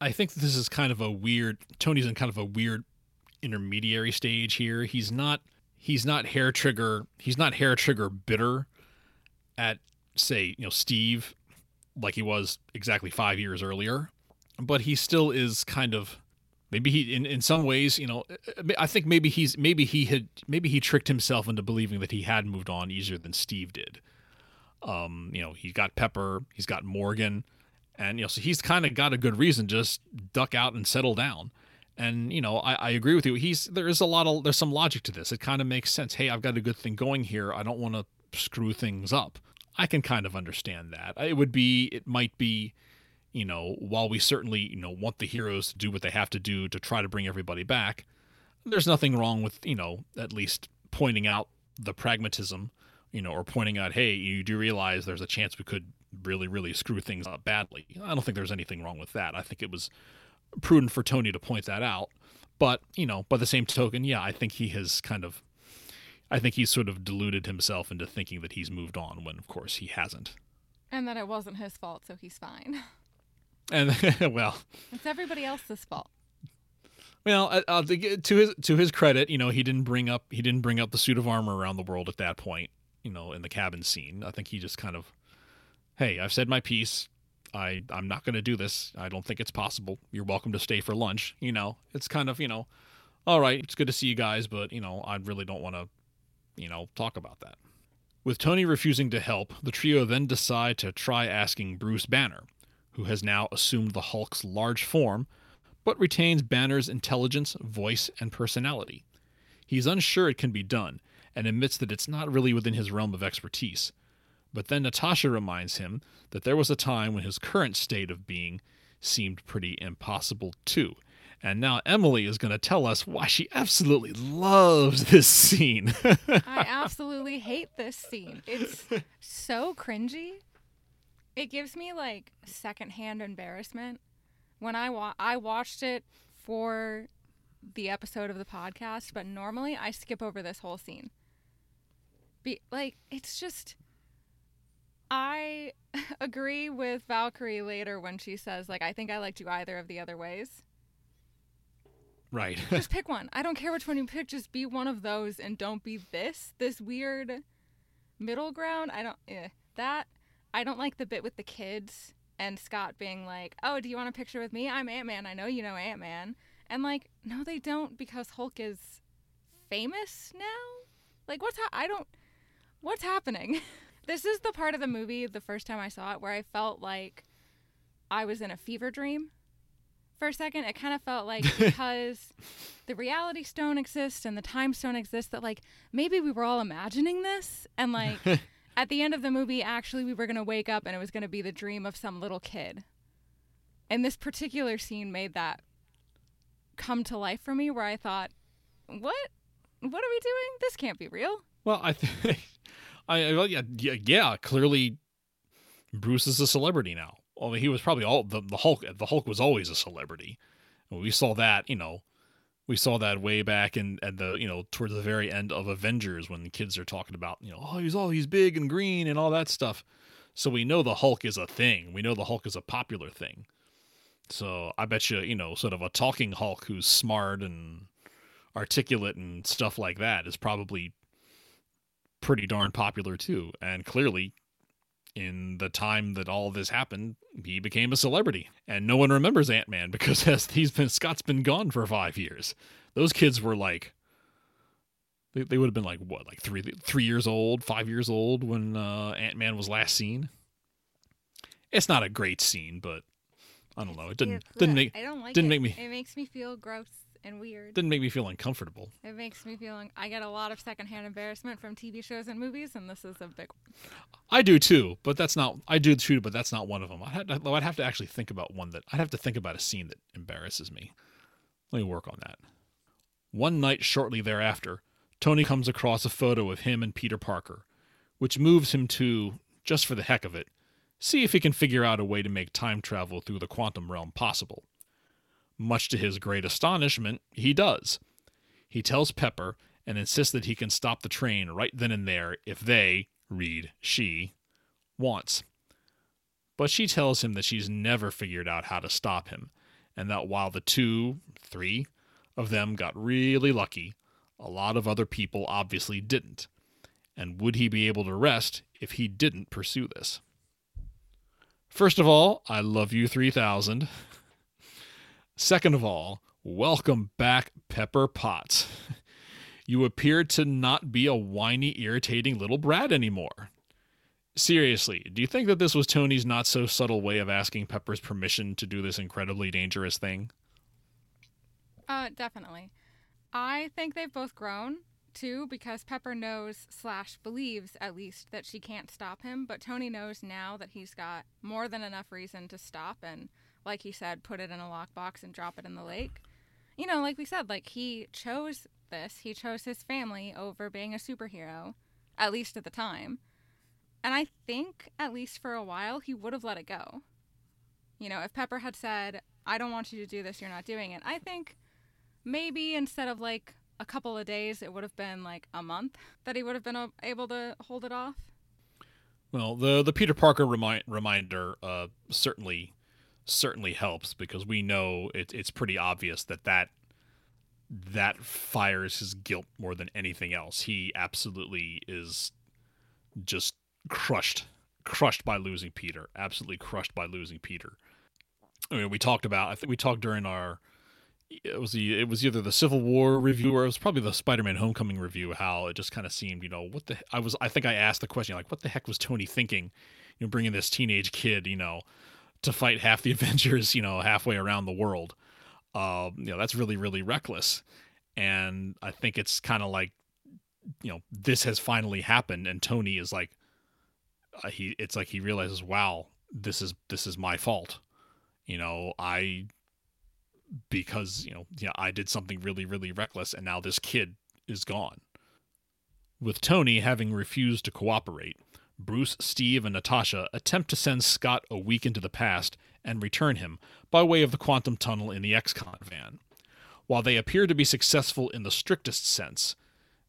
I think this is kind of a weird... Tony's in kind of a weird intermediary stage here. He's not hair trigger bitter at, say, Steve, like he was exactly 5 years earlier, but he still is kind of... Maybe he, in some ways, I think maybe he tricked himself into believing that he had moved on easier than Steve did. He got Pepper, he's got Morgan, and so he's kind of got a good reason to just duck out and settle down. And I agree with you. There's some logic to this. It kind of makes sense. Hey, I've got a good thing going here. I don't want to screw things up. I can kind of understand that. It might be. While we certainly, want the heroes to do what they have to do to try to bring everybody back, there's nothing wrong with, at least pointing out the pragmatism, or pointing out, hey, you do realize there's a chance we could really, really screw things up badly. I don't think there's anything wrong with that. I think it was prudent for Tony to point that out. But, by the same token, yeah, I think he's sort of deluded himself into thinking that he's moved on when, of course, he hasn't. And that it wasn't his fault, so he's fine. And it's everybody else's fault. Well, to his credit, he didn't bring up the suit of armor around the world at that point. In the cabin scene, I think he just kind of, hey, I've said my piece. I'm not going to do this. I don't think it's possible. You're welcome to stay for lunch. It's kind of all right. It's good to see you guys, but I really don't want to talk about that. With Tony refusing to help, the trio then decide to try asking Bruce Banner, who has now assumed the Hulk's large form, but retains Banner's intelligence, voice, and personality. He's unsure it can be done, and admits that it's not really within his realm of expertise. But then Natasha reminds him that there was a time when his current state of being seemed pretty impossible too. And now Emily is going to tell us why she absolutely loves this scene. I absolutely hate this scene. It's so cringy. It gives me like secondhand embarrassment. When I watched it for the episode of the podcast, but normally I skip over this whole scene. I agree with Valkyrie later when she says, I think I liked you either of the other ways. Right. Just pick one. I don't care which one you pick. Just be one of those and don't be this weird middle ground. I don't like the bit with the kids and Scott being like, oh, do you want a picture with me? I'm Ant-Man. I know you know Ant-Man. And no, they don't, because Hulk is famous now? What's happening? This is the part of the movie, the first time I saw it, where I felt like I was in a fever dream for a second. It kind of felt like because the Reality Stone exists and the Time Stone exists, that maybe we were all imagining this and at the end of the movie, actually, we were going to wake up and it was going to be the dream of some little kid. And this particular scene made that come to life for me, where I thought, what are we doing? This can't be real. Well, I think, clearly Bruce is a celebrity now. Although he was probably the Hulk was always a celebrity. And we saw that, we saw that way back in towards the very end of Avengers, when the kids are talking about, oh, he's big and green and all that stuff. So we know the Hulk is a thing. We know the Hulk is a popular thing. So I bet you, sort of a talking Hulk who's smart and articulate and stuff like that is probably pretty darn popular too. And clearly, in the time that all this happened, he became a celebrity. And no one remembers Ant-Man because Scott's been gone for 5 years. Those kids were they would have been three years old, 5 years old when Ant-Man was last seen. It's not a great scene, but I don't know. It didn't make me. It makes me feel gross and weird. Didn't make me feel uncomfortable. It makes me feel. I get a lot of secondhand embarrassment from TV shows and movies, and this is a big one. I do too, but that's not. I do too, but that's not one of them. I'd have to actually think about one that. I'd have to think about a scene that embarrasses me. Let me work on that. One night shortly thereafter, Tony comes across a photo of him and Peter Parker, which moves him to, just for the heck of it, see if he can figure out a way to make time travel through the quantum realm possible. Much to his great astonishment, he does. He tells Pepper and insists that he can stop the train right then and there if they, read she, wants. But she tells him that she's never figured out how to stop him, and that while the 2, 3 of them got really lucky, a lot of other people obviously didn't. And would he be able to rest if he didn't pursue this? First of all, I love you 3000. Second of all, welcome back, Pepper Potts. You appear to not be a whiny, irritating little brat anymore. Seriously, do you think that this was Tony's not-so-subtle way of asking Pepper's permission to do this incredibly dangerous thing? Definitely. I think they've both grown, too, because Pepper knows / believes, at least, that she can't stop him, but Tony knows now that he's got more than enough reason to stop and, like he said, put it in a lockbox and drop it in the lake. You know, like we said, like, he chose this. He chose his family over being a superhero, at least at the time. And I think, at least for a while, he would have let it go. You know, if Pepper had said, I don't want you to do this, you're not doing it, I think maybe instead of, like, a couple of days, it would have been like a month that he would have been able to hold it off. Well, the Peter Parker reminder certainly helps, because we know it's pretty obvious that fires his guilt more than anything else. He absolutely is just crushed by losing Peter. Absolutely crushed by losing Peter. I mean, I think we talked during our. It was either the Civil War review or it was probably the Spider-Man Homecoming review, how it just kind of seemed, you know, I think I asked the question, like, what the heck was Tony thinking, you know, bringing this teenage kid, you know, to fight half the Avengers, you know, halfway around the world. You know, that's really, really reckless. And I think it's kind of like, you know, this has finally happened. And Tony is like, he realizes, wow, this is my fault. You know, because, you know, I did something really, really reckless, and now this kid is gone. With Tony having refused to cooperate, Bruce, Steve, and Natasha attempt to send Scott a week into the past and return him by way of the quantum tunnel in the X-Con van. While they appear to be successful in the strictest sense,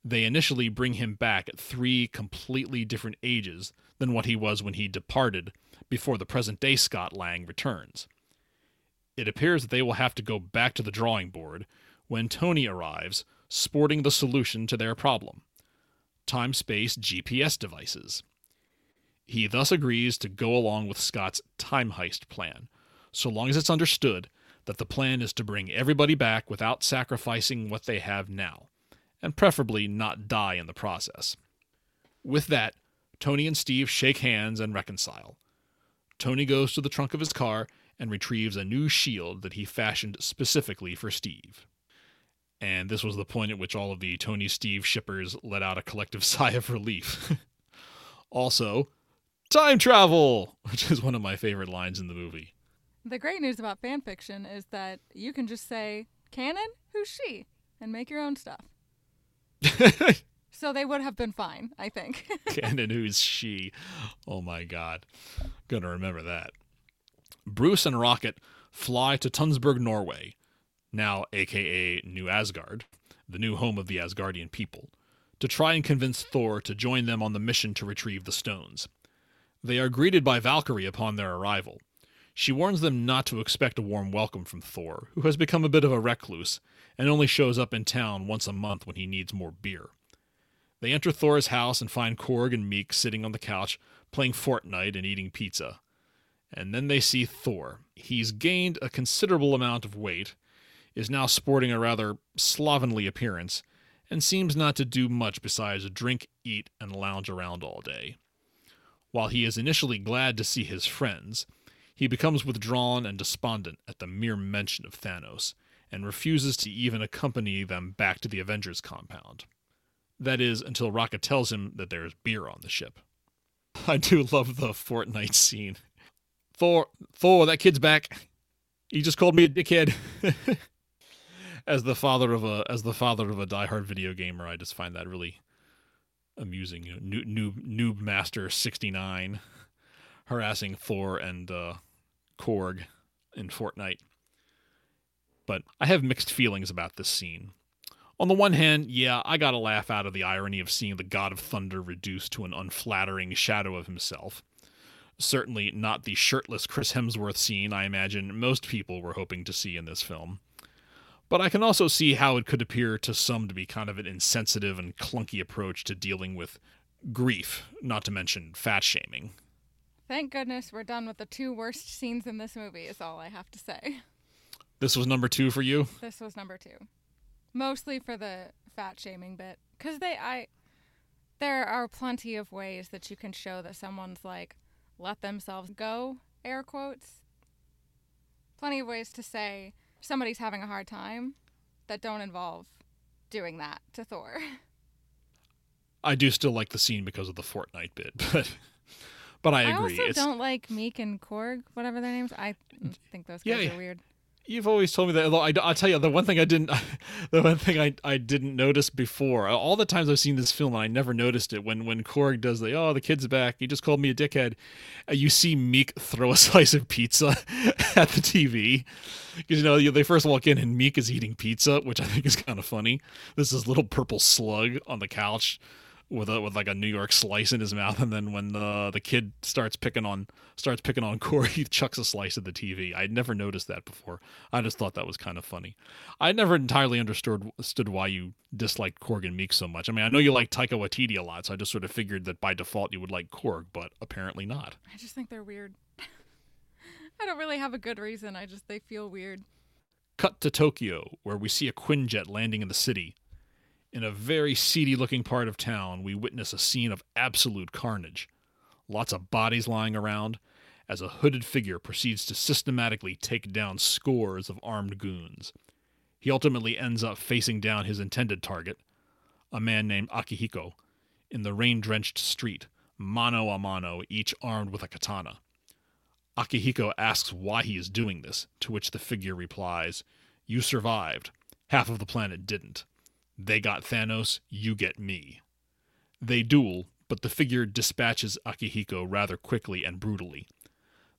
they initially bring him back at 3 completely different ages than what he was when he departed before the present-day Scott Lang returns. It appears that they will have to go back to the drawing board when Tony arrives, sporting the solution to their problem: time-space GPS devices. He thus agrees to go along with Scott's time heist plan, so long as it's understood that the plan is to bring everybody back without sacrificing what they have now, and preferably not die in the process. With that, Tony and Steve shake hands and reconcile. Tony goes to the trunk of his car and retrieves a new shield that he fashioned specifically for Steve. And this was the point at which all of the Tony-Steve shippers let out a collective sigh of relief. Also, time travel, which is one of my favorite lines in the movie. The great news about fanfiction is that you can just say, Canon, who's she? And make your own stuff. So they would have been fine, I think. Canon, who's she? Oh my God. Gonna remember that. Bruce and Rocket fly to Tunsberg, Norway, now aka New Asgard, the new home of the Asgardian people, to try and convince Thor to join them on the mission to retrieve the stones. They are greeted by Valkyrie upon their arrival. She warns them not to expect a warm welcome from Thor, who has become a bit of a recluse and only shows up in town once a month when he needs more beer. They enter Thor's house and find Korg and Meek sitting on the couch, playing Fortnite and eating pizza. And then they see Thor. He's gained a considerable amount of weight, is now sporting a rather slovenly appearance, and seems not to do much besides drink, eat, and lounge around all day. While he is initially glad to see his friends, He becomes withdrawn and despondent at the mere mention of Thanos, and refuses to even accompany them back to the Avengers compound. That is, until Rocket tells him that there is beer on the ship. I do love the Fortnite scene. Thor, that kid's back. He just called me a dickhead. As the father of a diehard video gamer, I just find that really amusing. You know, noob master 69 harassing Thor and Korg in Fortnite. But I have mixed feelings about this scene. On the one hand, yeah, I got a laugh out of the irony of seeing the God of Thunder reduced to an unflattering shadow of himself. Certainly not the shirtless Chris Hemsworth scene I imagine most people were hoping to see in this film. But I can also see how it could appear to some to be kind of an insensitive and clunky approach to dealing with grief, not to mention fat shaming. Thank goodness we're done with the two worst scenes in this movie, is all I have to say. This was number two for you? This was number two. Mostly for the fat shaming bit. Because there are plenty of ways that you can show that someone's like, let themselves go, air quotes. Plenty of ways to say somebody's having a hard time that don't involve doing that to Thor. I do still like the scene because of the Fortnite bit, but I agree. I also don't like Meek and Korg, whatever their names. I think those guys are weird. You've always told me that. Although I'll tell you, the one thing I didn't notice before. All the times I've seen this film, and I never noticed it. When Korg does the kid's back. He just called me a dickhead. You see Meek throw a slice of pizza at the TV because they first walk in and Meek is eating pizza, which I think is kind of funny. This is little purple slug on the couch with a New York slice in his mouth, and then when the kid starts picking on Corey, he chucks a slice at the TV. I'd never noticed that before. I just thought that was kind of funny. I never entirely understood why you disliked Korg and Meek so much. I mean, I know you like Taika Waititi a lot, so I just sort of figured that by default you would like Korg, but apparently not. I just think they're weird. I don't really have a good reason. They feel weird. Cut to Tokyo, where we see a Quinjet landing in the city. In a very seedy-looking part of town, we witness a scene of absolute carnage. Lots of bodies lying around, as a hooded figure proceeds to systematically take down scores of armed goons. He ultimately ends up facing down his intended target, a man named Akihiko, in the rain-drenched street, mano a mano, each armed with a katana. Akihiko asks why he is doing this, to which the figure replies, "You survived. Half of the planet didn't. They got Thanos, you get me." They duel, but the figure dispatches Akihiko rather quickly and brutally.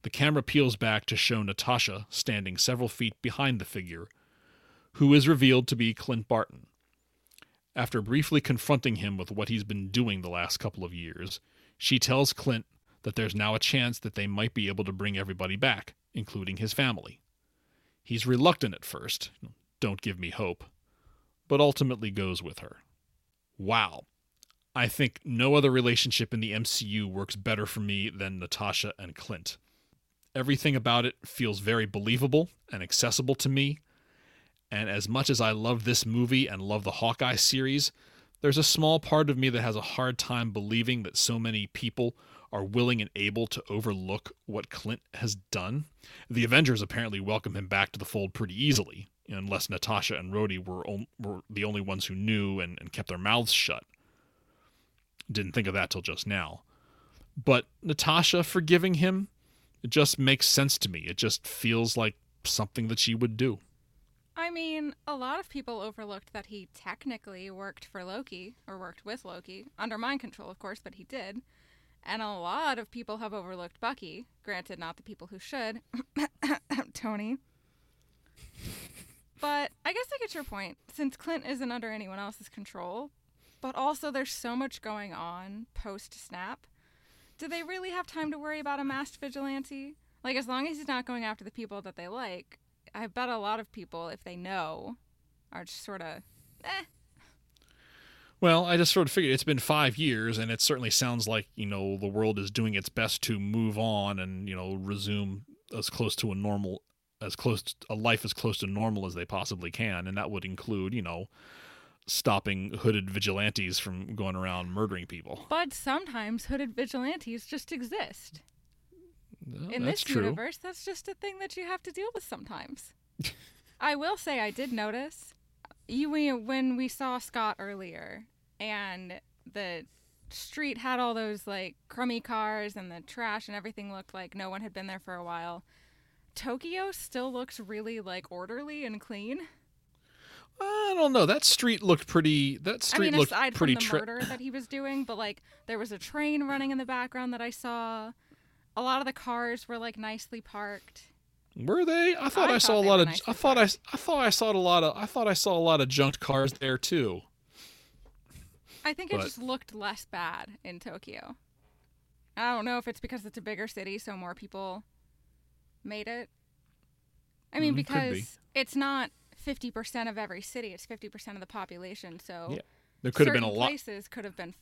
The camera peels back to show Natasha standing several feet behind the figure, who is revealed to be Clint Barton. After briefly confronting him with what he's been doing the last couple of years, she tells Clint that there's now a chance that they might be able to bring everybody back, including his family. He's reluctant at first. Don't give me hope. But ultimately goes with her. Wow. I think no other relationship in the MCU works better for me than Natasha and Clint. Everything about it feels very believable and accessible to me. And as much as I love this movie and love the Hawkeye series, there's a small part of me that has a hard time believing that so many people are willing and able to overlook what Clint has done. The Avengers apparently welcome him back to the fold pretty easily, unless Natasha and Rhodey were the only ones who knew and kept their mouths shut. Didn't think of that till just now. But Natasha forgiving him, it just makes sense to me. It just feels like something that she would do. I mean, a lot of people overlooked that he technically worked with Loki, under mind control, of course, but he did. And a lot of people have overlooked Bucky. Granted, not the people who should. Tony. But I guess I get your point, since Clint isn't under anyone else's control, but also there's so much going on post-snap. Do they really have time to worry about a masked vigilante? Like, as long as he's not going after the people that they like, I bet a lot of people, if they know, are just sort of, eh. Well, I just sort of figured it's been 5 years, and it certainly sounds like, the world is doing its best to move on and, resume as close to normal as they possibly can, and that would include, stopping hooded vigilantes from going around murdering people. But sometimes hooded vigilantes just exist. No, in this universe, that's just a thing that you have to deal with sometimes. I will say I did notice when we saw Scott earlier and the street had all those like crummy cars and the trash and everything looked like no one had been there for a while. Tokyo still looks really like orderly and clean. I don't know. That street looked pretty. That street looked pretty. I mean, aside from the murder that he was doing, but like there was a train running in the background that I saw. A lot of the cars were like nicely parked. Were they? I thought I saw a lot of. I thought I saw a lot of junked cars there too. I think it just looked less bad in Tokyo. I don't know if it's because it's a bigger city, so more people made it. I mean, because it's not 50% of every city; it's 50% of the population. So yeah. There could have been a lot. Places could have been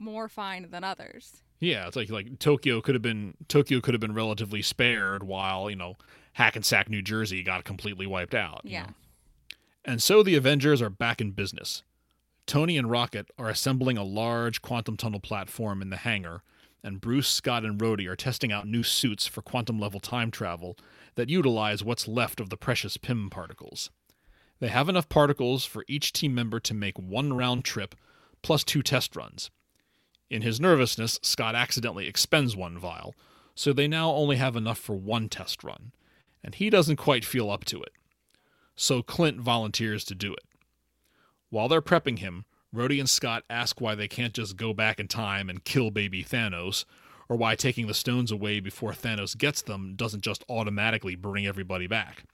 more fined than others. Yeah, it's like Tokyo could have been relatively spared, while Hackensack, New Jersey, got completely wiped out. Yeah. And so the Avengers are back in business. Tony and Rocket are assembling a large quantum tunnel platform in the hangar, and Bruce, Scott, and Rhodey are testing out new suits for quantum-level time travel that utilize what's left of the precious Pym particles. They have enough particles for each team member to make one round trip, plus 2 test runs. In his nervousness, Scott accidentally expends one vial, so they now only have enough for one test run, and he doesn't quite feel up to it. So Clint volunteers to do it. While they're prepping him, Rhodey and Scott ask why they can't just go back in time and kill baby Thanos, or why taking the stones away before Thanos gets them doesn't just automatically bring everybody back.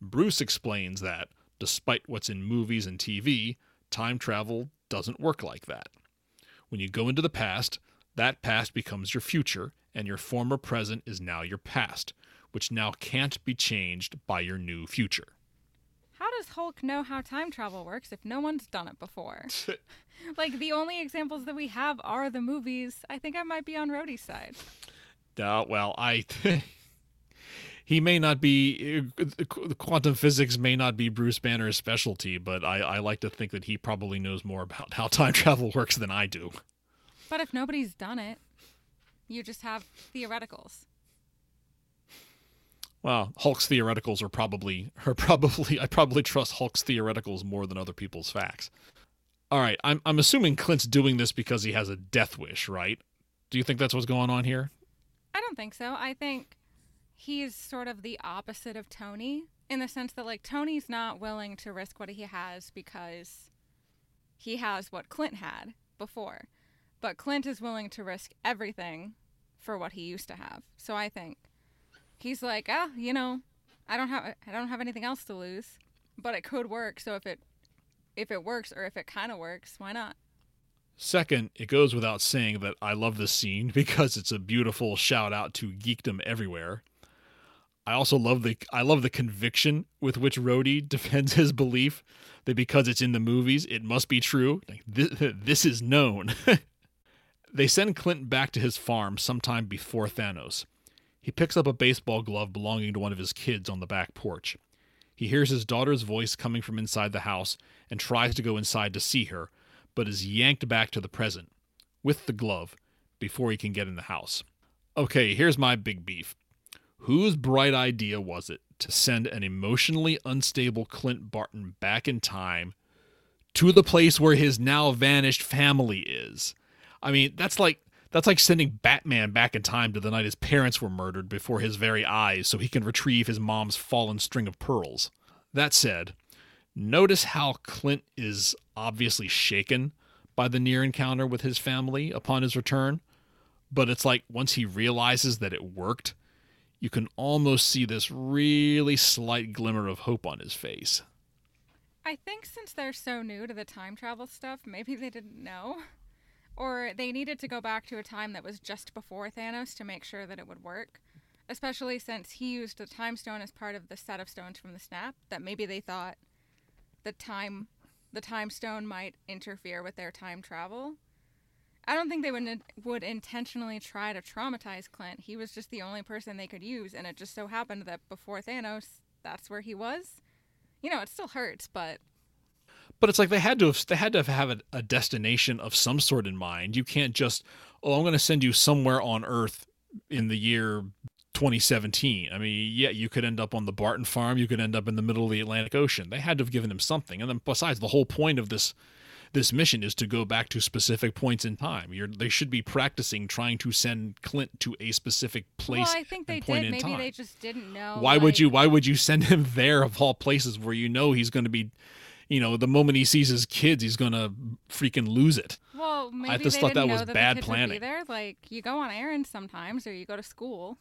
Bruce explains that, despite what's in movies and TV, time travel doesn't work like that. When you go into the past, that past becomes your future, and your former present is now your past, which now can't be changed by your new future. How does Hulk know how time travel works if no one's done it before? Like, the only examples that we have are the movies. I think I might be on Rhodey's side. He may not be. Quantum physics may not be Bruce Banner's specialty, but I like to think that he probably knows more about how time travel works than I do. But if nobody's done it, you just have theoreticals. Well, Hulk's theoreticals I probably trust Hulk's theoreticals more than other people's facts. All right, I'm assuming Clint's doing this because he has a death wish, right? Do you think that's what's going on here? I don't think so. I think he's sort of the opposite of Tony in the sense that, like, Tony's not willing to risk what he has because he has what Clint had before. But Clint is willing to risk everything for what he used to have. So I think he's like, I don't have anything else to lose, but it could work. So if it works, or if it kind of works, why not? Second, it goes without saying that I love this scene because it's a beautiful shout out to geekdom everywhere. I also love the conviction with which Rhodey defends his belief that because it's in the movies, it must be true. This is known. They send Clint back to his farm sometime before Thanos. He picks up a baseball glove belonging to one of his kids on the back porch. He hears his daughter's voice coming from inside the house and tries to go inside to see her, but is yanked back to the present, with the glove, before he can get in the house. Okay, here's my big beef. Whose bright idea was it to send an emotionally unstable Clint Barton back in time to the place where his now vanished family is? I mean, that's like sending Batman back in time to the night his parents were murdered before his very eyes so he can retrieve his mom's fallen string of pearls. That said, notice how Clint is obviously shaken by the near encounter with his family upon his return, but it's like once he realizes that it worked, you can almost see this really slight glimmer of hope on his face. I think since they're so new to the time travel stuff, maybe they didn't know. Or they needed to go back to a time that was just before Thanos to make sure that it would work. Especially since he used the Time Stone as part of the set of stones from the snap, that maybe they thought the Time Stone might interfere with their time travel. I don't think they would intentionally try to traumatize Clint. He was just the only person they could use, and it just so happened that before Thanos, that's where he was. It still hurts, but... But it's like they had to have a destination of some sort in mind. You can't just, I'm going to send you somewhere on Earth in the year 2017. I mean, yeah, you could end up on the Barton farm. You could end up in the middle of the Atlantic Ocean. They had to have given him something. And then besides, the whole point of this mission is to go back to specific points in time. They should be practicing trying to send Clint to a specific place. Well, I think they did. Maybe they just didn't know. Why would you send him there of all places where you know he's going to be, you know, the moment he sees his kids, he's going to freaking lose it. Well, maybe I just thought that was bad planning. Like, you go on errands sometimes, or you go to school.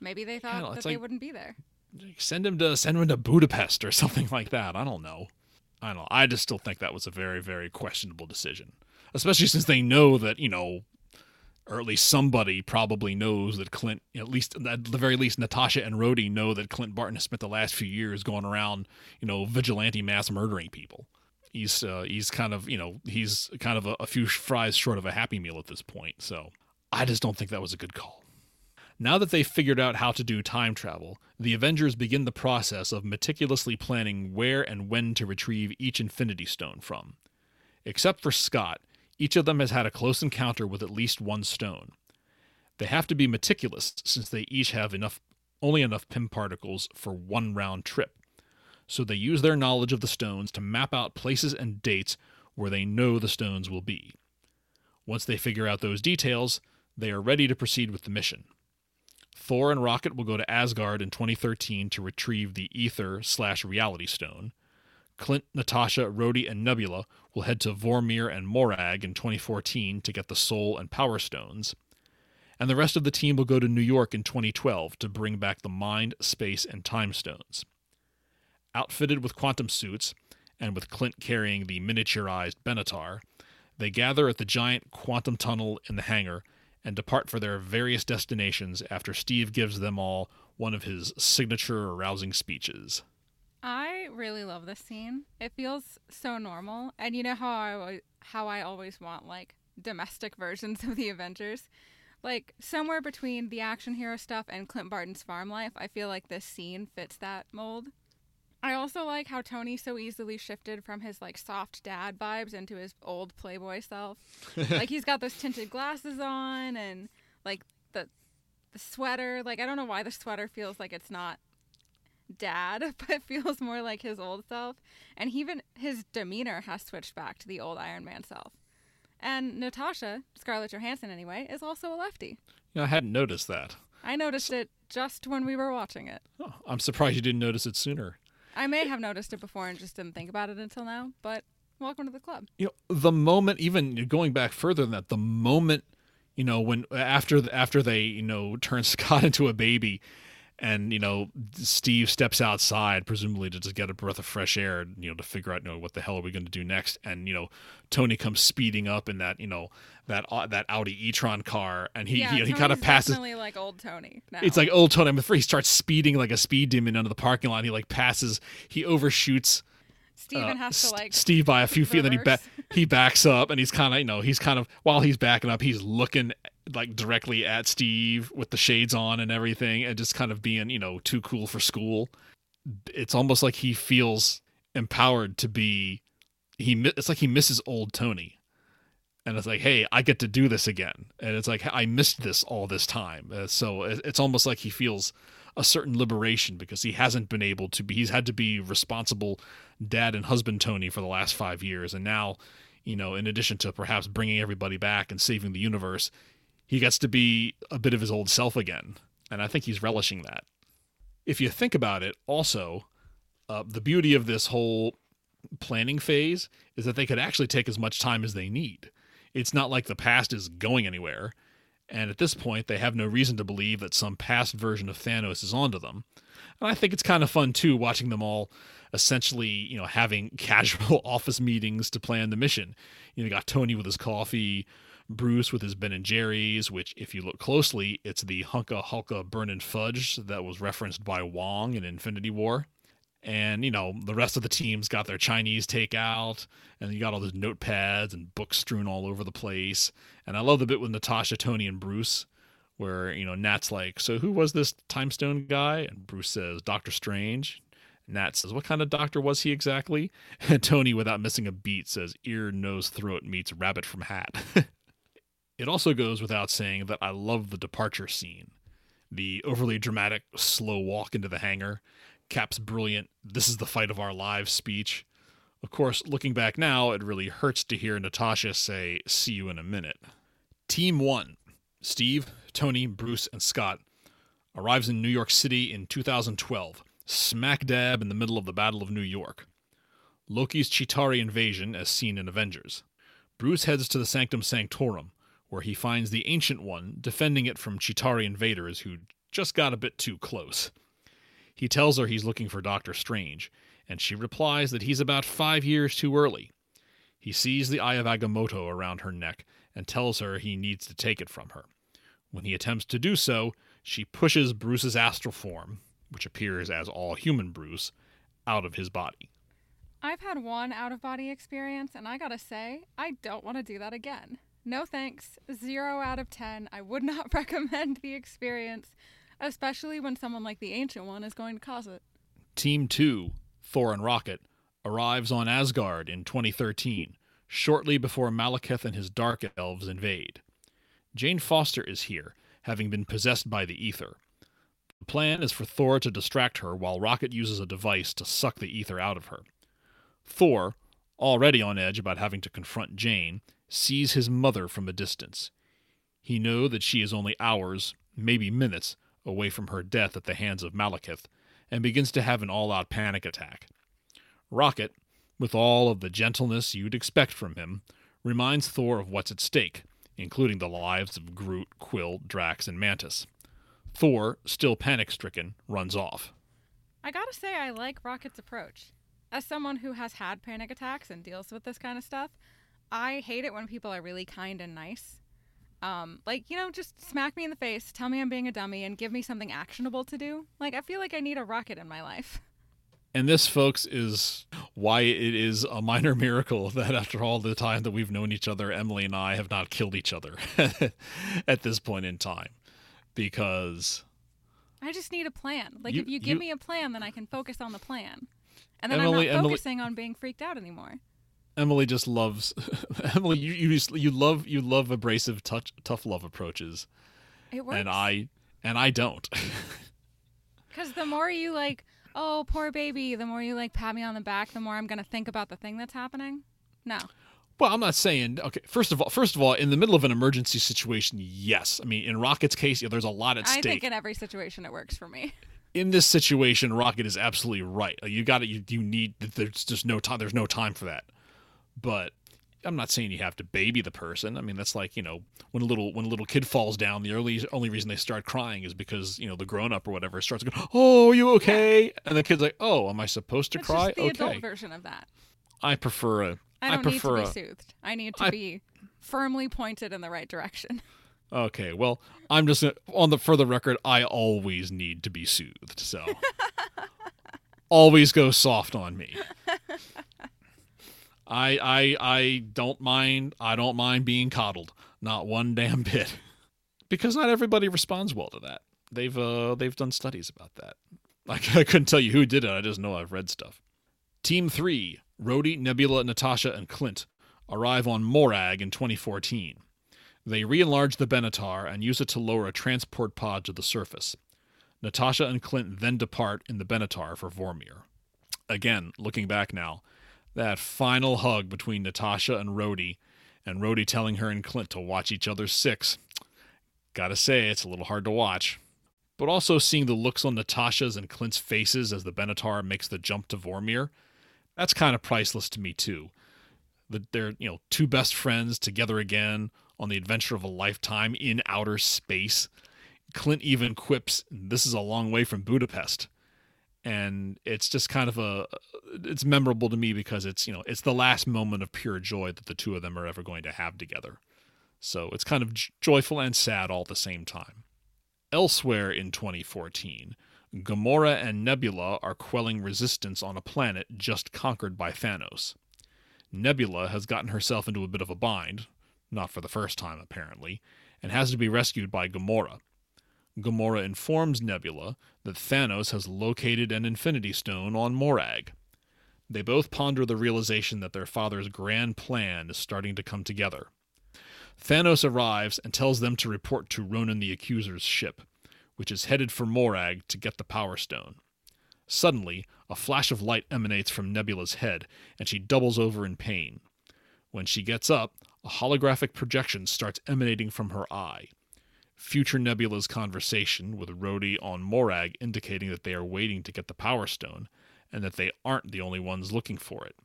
Maybe they thought that they wouldn't be there. Send him to Budapest or something like that. I don't know. I just still think that was a very, very questionable decision, especially since they know that, you know, or at least somebody probably knows that Clint, at the very least, Natasha and Rhodey know that Clint Barton has spent the last few years going around, you know, vigilante mass murdering people. He's kind of a few fries short of a Happy Meal at this point. So I just don't think that was a good call. Now that they've figured out how to do time travel, the Avengers begin the process of meticulously planning where and when to retrieve each Infinity Stone from. Except for Scott, each of them has had a close encounter with at least one stone. They have to be meticulous since they each have only enough Pym particles for one round trip. So they use their knowledge of the stones to map out places and dates where they know the stones will be. Once they figure out those details, they are ready to proceed with the mission. Thor and Rocket will go to Asgard in 2013 to retrieve the Aether/Reality Stone. Clint, Natasha, Rhodey, and Nebula will head to Vormir and Morag in 2014 to get the Soul and Power Stones. And the rest of the team will go to New York in 2012 to bring back the Mind, Space, and Time Stones. Outfitted with quantum suits, and with Clint carrying the miniaturized Benatar, they gather at the giant quantum tunnel in the hangar and depart for their various destinations after Steve gives them all one of his signature arousing speeches. I really love this scene. It feels so normal. And you know how I always want, like, domestic versions of the Avengers? Like, somewhere between the action hero stuff and Clint Barton's farm life, I feel like this scene fits that mold. I also like how Tony so easily shifted from his, like, soft dad vibes into his old playboy self. Like, he's got those tinted glasses on and, like, the sweater. Like, I don't know why the sweater feels like it's not dad, but it feels more like his old self. And even his demeanor has switched back to the old Iron Man self. And Natasha, Scarlett Johansson anyway, is also a lefty. Yeah, I hadn't noticed that. I noticed it just when we were watching it. Oh, I'm surprised you didn't notice it sooner. I may have noticed it before and just didn't think about it until now, but welcome to the club. You know, the moment, even going back further than that, the moment, you know, when after they, you know, turn Scott into a baby and, you know, Steve steps outside, presumably to just get a breath of fresh air, you know, to figure out, you know, what the hell are we going to do next? And, you know, Tony comes speeding up in that, you know, that Audi e-tron car, and he kind of passes. Definitely like old Tony now. It's like old Tony. I'm afraid he starts speeding like a speed demon under the parking lot. And he like passes. He overshoots. Steven has to like Steve by a few reverse feet, and then he backs up, and he's kind of, you know, he's kind of, while he's backing up, he's looking like directly at Steve with the shades on and everything, and just kind of being, you know, too cool for school. It's almost like he feels empowered to be. It's like he misses old Tony. And it's like, hey, I get to do this again. And it's like, I missed this all this time. So it's almost like he feels a certain liberation because he hasn't been able to be. He's had to be responsible dad and husband Tony for the last 5 years. And now, you know, in addition to perhaps bringing everybody back and saving the universe, he gets to be a bit of his old self again. And I think he's relishing that. If you think about it, also, the beauty of this whole planning phase is that they could actually take as much time as they need. It's not like the past is going anywhere, and at this point, they have no reason to believe that some past version of Thanos is onto them. And I think it's kind of fun, too, watching them all essentially, you know, having casual office meetings to plan the mission. You know, you got Tony with his coffee, Bruce with his Ben & Jerry's, which, if you look closely, it's the Hunka Hulka Burnin' Fudge that was referenced by Wong in Infinity War. And, you know, the rest of the team's got their Chinese takeout, and you got all those notepads and books strewn all over the place. And I love the bit with Natasha, Tony, and Bruce where, you know, Nat's like, so who was this Time Stone guy? And Bruce says, Doctor Strange. Nat says, what kind of doctor was he exactly? And Tony, without missing a beat, says, ear, nose, throat meets rabbit from hat. It also goes without saying that I love the departure scene. The overly dramatic slow walk into the hangar, Cap's brilliant, "This is the fight of our lives" speech. Of course, looking back now, it really hurts to hear Natasha say, "See you in a minute." Team 1, Steve, Tony, Bruce, and Scott, arrives in New York City in 2012, smack dab in the middle of the Battle of New York. Loki's Chitauri invasion as seen in Avengers. Bruce heads to the Sanctum Sanctorum, where he finds the Ancient One defending it from Chitauri invaders who just got a bit too close. He tells her he's looking for Doctor Strange, and she replies that he's about 5 years too early. He sees the Eye of Agamotto around her neck and tells her he needs to take it from her. When he attempts to do so, she pushes Bruce's astral form, which appears as all human Bruce, out of his body. I've had one out-of-body experience, and I gotta say, I don't want to do that again. No thanks. 0 out of 10. I would not recommend the experience, especially when someone like the Ancient One is going to cause it. Team 2, Thor and Rocket, arrives on Asgard in 2013, shortly before Malekith and his Dark Elves invade. Jane Foster is here, having been possessed by the Aether. The plan is for Thor to distract her while Rocket uses a device to suck the Aether out of her. Thor, already on edge about having to confront Jane, sees his mother from a distance. He knows that she is only hours, maybe minutes, away from her death at the hands of Malekith, and begins to have an all-out panic attack. Rocket, with all of the gentleness you'd expect from him, reminds Thor of what's at stake, including the lives of Groot, Quill, Drax, and Mantis. Thor, still panic-stricken, runs off. I gotta say I like Rocket's approach. As someone who has had panic attacks and deals with this kind of stuff, I hate it when people are really kind and nice. Just smack me in the face, tell me I'm being a dummy, and give me something actionable to do. I feel like I need a rocket in my life. And this, folks, is why it is a minor miracle that after all the time that we've known each other, Emily and I have not killed each other at this point in time. Because I just need a plan. If you give me a plan, then I can focus on the plan. And then Emily, I'm not focusing on being freaked out anymore. Emily just loves Emily. You love abrasive, tough love approaches. It works, and I don't. Because the more you oh poor baby, the more you pat me on the back, the more I'm gonna think about the thing that's happening. No. Well, I'm not saying okay. First of all, in the middle of an emergency situation, yes. I mean, in Rocket's case, there's a lot at stake. I think in every situation it works for me. In this situation, Rocket is absolutely right. You got it. You need. There's just no time. There's no time for that. But I'm not saying you have to baby the person. I mean, that's when a little kid falls down, the only reason they start crying is because, the grown-up or whatever starts going, "Oh, are you okay?" Yeah. And the kid's like, "Oh, am I supposed to cry?" Just the adult version of that. I prefer to be soothed. I need to be firmly pointed in the right direction. Okay, well, I'm just for the record, I always need to be soothed, so always go soft on me. I don't mind being coddled, not one damn bit, because not everybody responds well to that. They've done studies about that. I couldn't tell you who did it. I just know I've read stuff. Team 3, Rhodey, Nebula, Natasha, and Clint arrive on Morag in 2014. They re-enlarge the Benatar and use it to lower a transport pod to the surface. Natasha and Clint then depart in the Benatar for Vormir. Again, looking back now. That final hug between Natasha and Rhodey telling her and Clint to watch each other's six. Gotta say, it's a little hard to watch. But also seeing the looks on Natasha's and Clint's faces as the Benatar makes the jump to Vormir, that's kind of priceless to me too. They're, two best friends together again on the adventure of a lifetime in outer space. Clint even quips, "This is a long way from Budapest." And it's just kind of it's memorable to me because it's, it's the last moment of pure joy that the two of them are ever going to have together. So it's kind of joyful and sad all at the same time. Elsewhere in 2014, Gamora and Nebula are quelling resistance on a planet just conquered by Thanos. Nebula has gotten herself into a bit of a bind, not for the first time apparently, and has to be rescued by Gamora. Gamora informs Nebula that Thanos has located an Infinity Stone on Morag. They both ponder the realization that their father's grand plan is starting to come together. Thanos arrives and tells them to report to Ronan the Accuser's ship, which is headed for Morag to get the Power Stone. Suddenly, a flash of light emanates from Nebula's head, and she doubles over in pain. When she gets up, a holographic projection starts emanating from her eye. Future Nebula's conversation with Rhodey on Morag indicating that they are waiting to get the Power Stone, and that they aren't the only ones looking for it.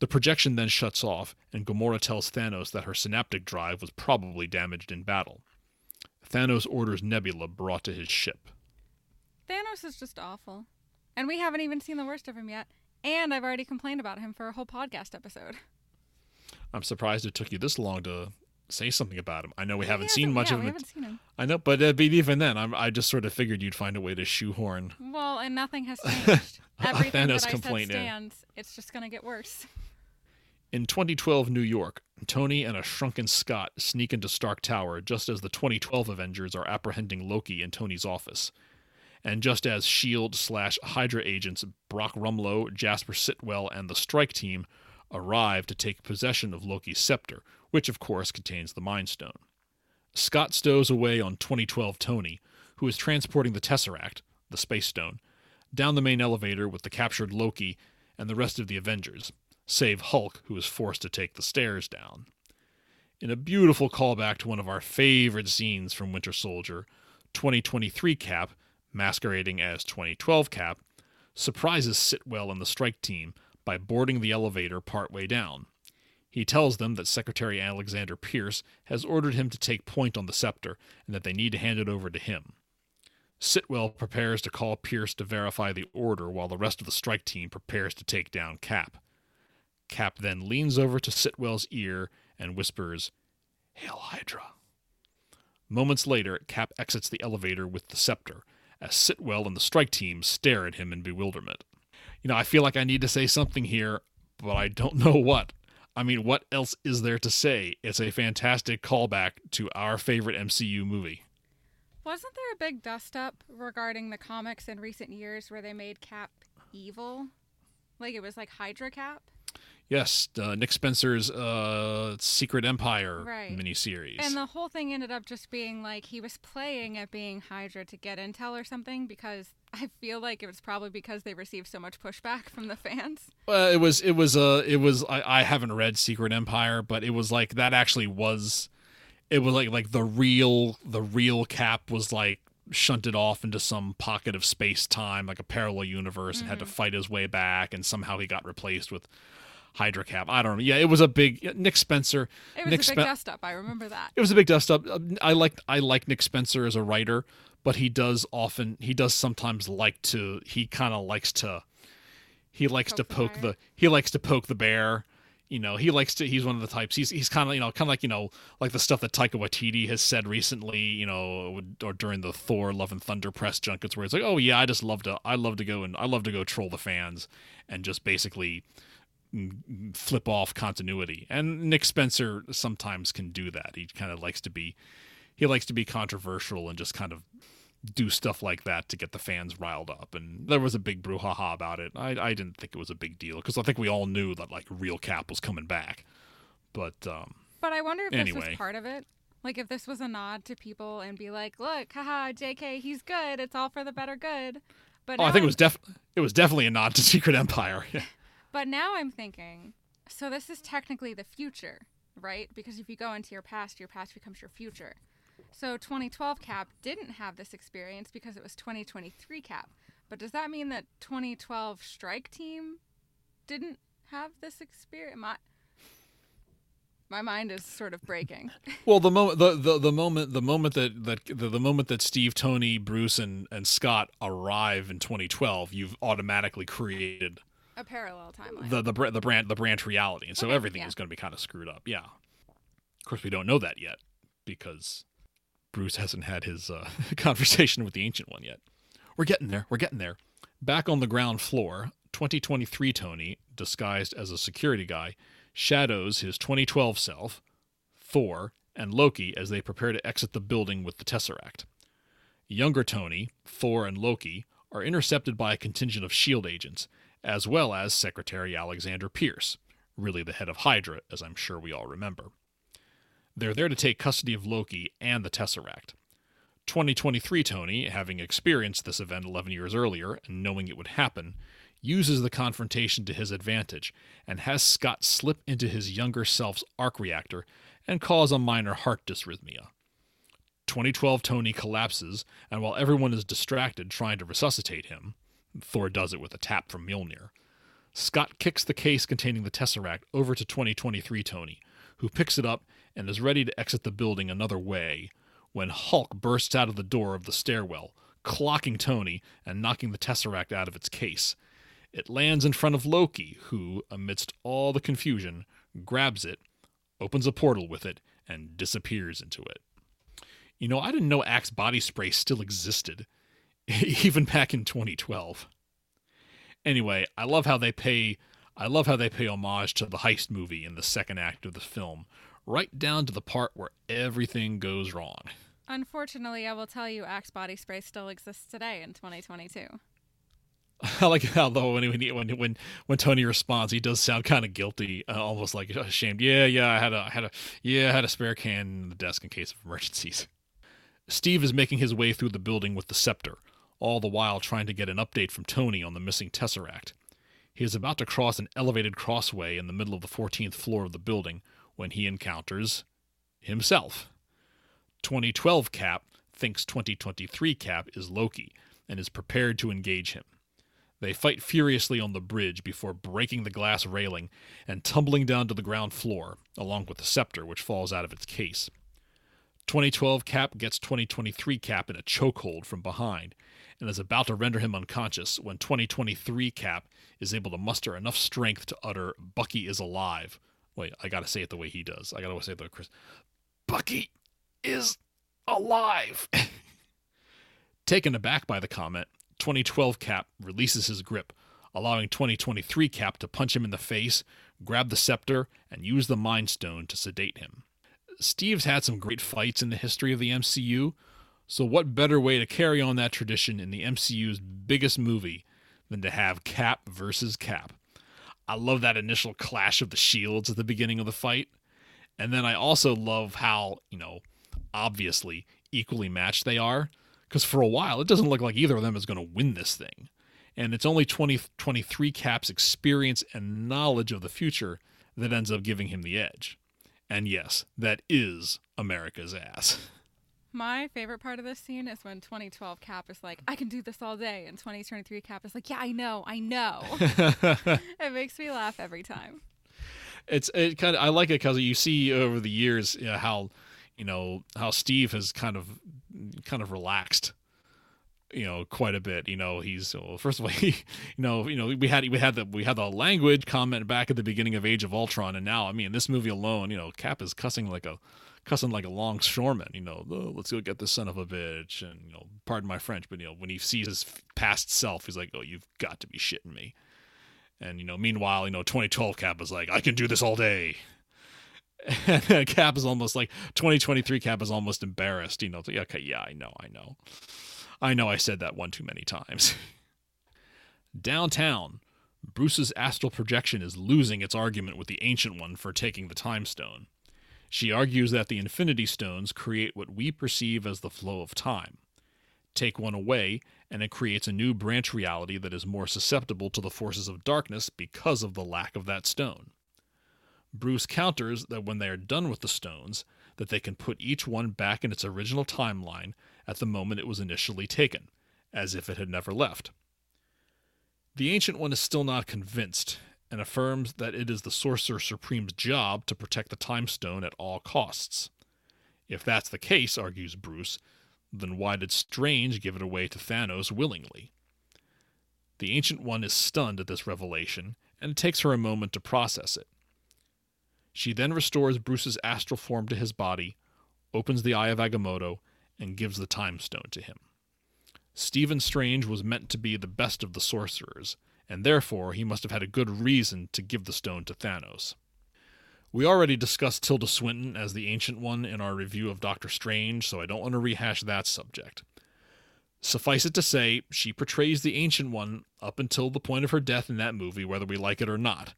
The projection then shuts off, and Gamora tells Thanos that her synaptic drive was probably damaged in battle. Thanos orders Nebula brought to his ship. Thanos is just awful. And we haven't even seen the worst of him yet. And I've already complained about him for a whole podcast episode. I'm surprised it took you this long to say something about him. I know we haven't seen much of him. I know, but even then, I just sort of figured you'd find a way to shoehorn. Well, and nothing has changed. Everything Thanos that I said stands. It's just going to get worse. In 2012 New York, Tony and a shrunken Scott sneak into Stark Tower just as the 2012 Avengers are apprehending Loki in Tony's office. And just as SHIELD / HYDRA agents Brock Rumlow, Jasper Sitwell, and the Strike Team arrive to take possession of Loki's scepter, which of course contains the Mind Stone. Scott stows away on 2012 Tony, who is transporting the Tesseract, the Space Stone, down the main elevator with the captured Loki and the rest of the Avengers, save Hulk, who is forced to take the stairs down. In a beautiful callback to one of our favorite scenes from Winter Soldier, 2023 Cap, masquerading as 2012 Cap, surprises Sitwell and the Strike Team by boarding the elevator partway down. He tells them that Secretary Alexander Pierce has ordered him to take point on the scepter and that they need to hand it over to him. Sitwell prepares to call Pierce to verify the order while the rest of the Strike Team prepares to take down Cap. Cap then leans over to Sitwell's ear and whispers, "Hail Hydra." Moments later, Cap exits the elevator with the scepter, as Sitwell and the Strike Team stare at him in bewilderment. You know, I feel like I need to say something here, but I don't know what. I mean, what else is there to say? It's a fantastic callback to our favorite MCU movie. Wasn't there a big dust-up regarding the comics in recent years where they made Cap evil? Like, it was like Hydra Cap? Yes, Nick Spencer's Secret Empire miniseries. And the whole thing ended up just being like he was playing at being Hydra to get intel or something, because I feel like it was probably because they received so much pushback from the fans. Well, I haven't read Secret Empire, but it was like that actually was, it was like the real Cap was like shunted off into some pocket of space-time, like a parallel universe, and had to fight his way back, and somehow he got replaced with Hydra Cap. I don't know. Yeah, it was a big Nick Spencer. It was a big dust-up. I remember that. It was a big dust-up. I like Nick Spencer as a writer, but he likes to poke the bear. You know, he's one of the types. He's kind of like the stuff that Taika Waititi has said recently, you know, or during the Thor Love and Thunder press junkets, where it's like, oh yeah, I love to go troll the fans and just basically flip off continuity. And Nick Spencer sometimes can do that. He kind of likes to be controversial and just kind of do stuff like that to get the fans riled up. And there was a big brouhaha about it. I didn't think it was a big deal because I think we all knew that like real Cap was coming back. But I wonder if this was part of it. Like if this was a nod to people and be like, look, haha, JK, he's good. It's all for the better good. But I think it was definitely a nod to Secret Empire. But now I'm thinking, so this is technically the future, right? Because if you go into your past becomes your future. So 2012 Cap didn't have this experience because it was 2023 Cap. But does that mean that 2012 Strike Team didn't have this experience? My mind is sort of breaking. Well, the moment that Steve, Tony, Bruce, and Scott arrive in 2012, you've automatically created a parallel timeline. The branch reality, and so everything is going to be kind of screwed up. Yeah. Of course, we don't know that yet because Bruce hasn't had his conversation with the Ancient One yet. We're getting there. Back on the ground floor, 2023 Tony, disguised as a security guy, shadows his 2012 self, Thor, and Loki as they prepare to exit the building with the Tesseract. Younger Tony, Thor, and Loki are intercepted by a contingent of SHIELD agents, as well as Secretary Alexander Pierce, really the head of HYDRA, as I'm sure we all remember. They're there to take custody of Loki and the Tesseract. 2023 Tony, having experienced this event 11 years earlier and knowing it would happen, uses the confrontation to his advantage and has Scott slip into his younger self's arc reactor and cause a minor heart dysrhythmia. 2012 Tony collapses, and while everyone is distracted trying to resuscitate him, Thor does it with a tap from Mjolnir, Scott kicks the case containing the Tesseract over to 2023 Tony, who picks it up and is ready to exit the building another way, when Hulk bursts out of the door of the stairwell, clocking Tony and knocking the Tesseract out of its case. It lands in front of Loki, who, amidst all the confusion, grabs it, opens a portal with it, and disappears into it. You know, I didn't know Axe body spray still existed, even back in 2012. Anyway, I love how they pay homage to the heist movie in the second act of the film, right down to the part where everything goes wrong. Unfortunately, I will tell you, Axe body spray still exists today in 2022. I like how, though, when Tony responds, he does sound kind of guilty, almost like ashamed. I had a spare can in the desk in case of emergencies. Steve is making his way through the building with the scepter, all the while trying to get an update from Tony on the missing Tesseract. He is about to cross an elevated crossway in the middle of the 14th floor of the building when he encounters himself. 2012 Cap thinks 2023 Cap is Loki and is prepared to engage him. They fight furiously on the bridge before breaking the glass railing and tumbling down to the ground floor, along with the scepter, which falls out of its case. 2012 Cap gets 2023 Cap in a chokehold from behind and is about to render him unconscious when 2023 Cap is able to muster enough strength to utter, "Bucky is alive." Wait, I gotta say it the way he does. I gotta say it the way Chris. "Bucky is alive." Taken aback by the comment, 2012 Cap releases his grip, allowing 2023 Cap to punch him in the face, grab the scepter, and use the Mind Stone to sedate him. Steve's had some great fights in the history of the MCU, so what better way to carry on that tradition in the MCU's biggest movie than to have Cap versus Cap? I love that initial clash of the shields at the beginning of the fight, and then I also love how, obviously equally matched they are. Because for a while, it doesn't look like either of them is going to win this thing. And it's only 2023 Cap's experience and knowledge of the future that ends up giving him the edge. And yes, that is America's ass. My favorite part of this scene is when 2012 Cap is like, "I can do this all day." And 2023 Cap is like, "Yeah, I know. It makes me laugh every time. I like it because you see over the years how Steve has kind of relaxed, quite a bit. He's, well, first of all, we had the language comment back at the beginning of Age of Ultron, and now, I mean, this movie alone, Cap is cussing like a longshoreman. "Let's go get this son of a bitch," and pardon my French, but when he sees his past self, he's like, "Oh, you've got to be shitting me." And meanwhile, 2012 Cap is like, "I can do this all day." And Cap is almost like, 2023 Cap is almost embarrassed, "Okay, yeah, I know I said that one too many times." Downtown, Bruce's astral projection is losing its argument with the Ancient One for taking the Time Stone. She argues that the Infinity Stones create what we perceive as the flow of time. Take one away, and it creates a new branch reality that is more susceptible to the forces of darkness because of the lack of that stone. Bruce counters that when they are done with the stones, that they can put each one back in its original timeline at the moment it was initially taken, as if it had never left. The Ancient One is still not convinced, and affirms that it is the Sorcerer Supreme's job to protect the Time Stone at all costs. If that's the case, argues Bruce, then why did Strange give it away to Thanos willingly? The Ancient One is stunned at this revelation, and it takes her a moment to process it. She then restores Bruce's astral form to his body, opens the Eye of Agamotto, and gives the Time Stone to him. Stephen Strange was meant to be the best of the sorcerers, and therefore he must have had a good reason to give the stone to Thanos. We already discussed Tilda Swinton as the Ancient One in our review of Doctor Strange, so I don't want to rehash that subject. Suffice it to say, she portrays the Ancient One up until the point of her death in that movie, whether we like it or not.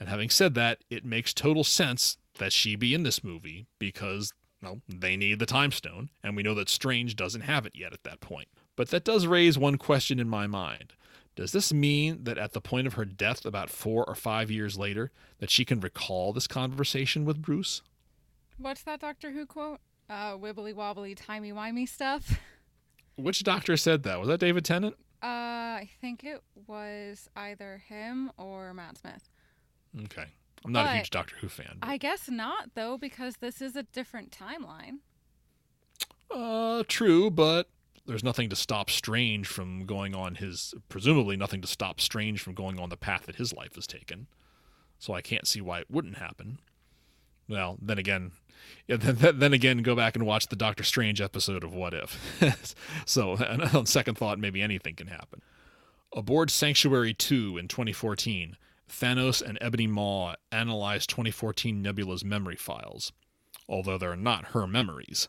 And having said that, it makes total sense that she be in this movie because, well, they need the Time Stone, and we know that Strange doesn't have it yet at that point. But that does raise one question in my mind. Does this mean that at the point of her death about 4 or 5 years later, that she can recall this conversation with Bruce? What's that Doctor Who quote? Wibbly-wobbly, timey-wimey stuff. Which doctor said that? Was that David Tennant? I think it was either him or Matt Smith. Okay. I'm not a huge Doctor Who fan. But... I guess not, though, because this is a different timeline. True, but there's nothing to stop Strange from going on his... Presumably nothing to stop Strange from going on the path that his life has taken. So I can't see why it wouldn't happen. Well, then again... Yeah, then again, go back and watch the Doctor Strange episode of What If. So, on second thought, maybe anything can happen. Aboard Sanctuary 2 in 2014, Thanos and Ebony Maw analyze 2014 Nebula's memory files, although they're not her memories.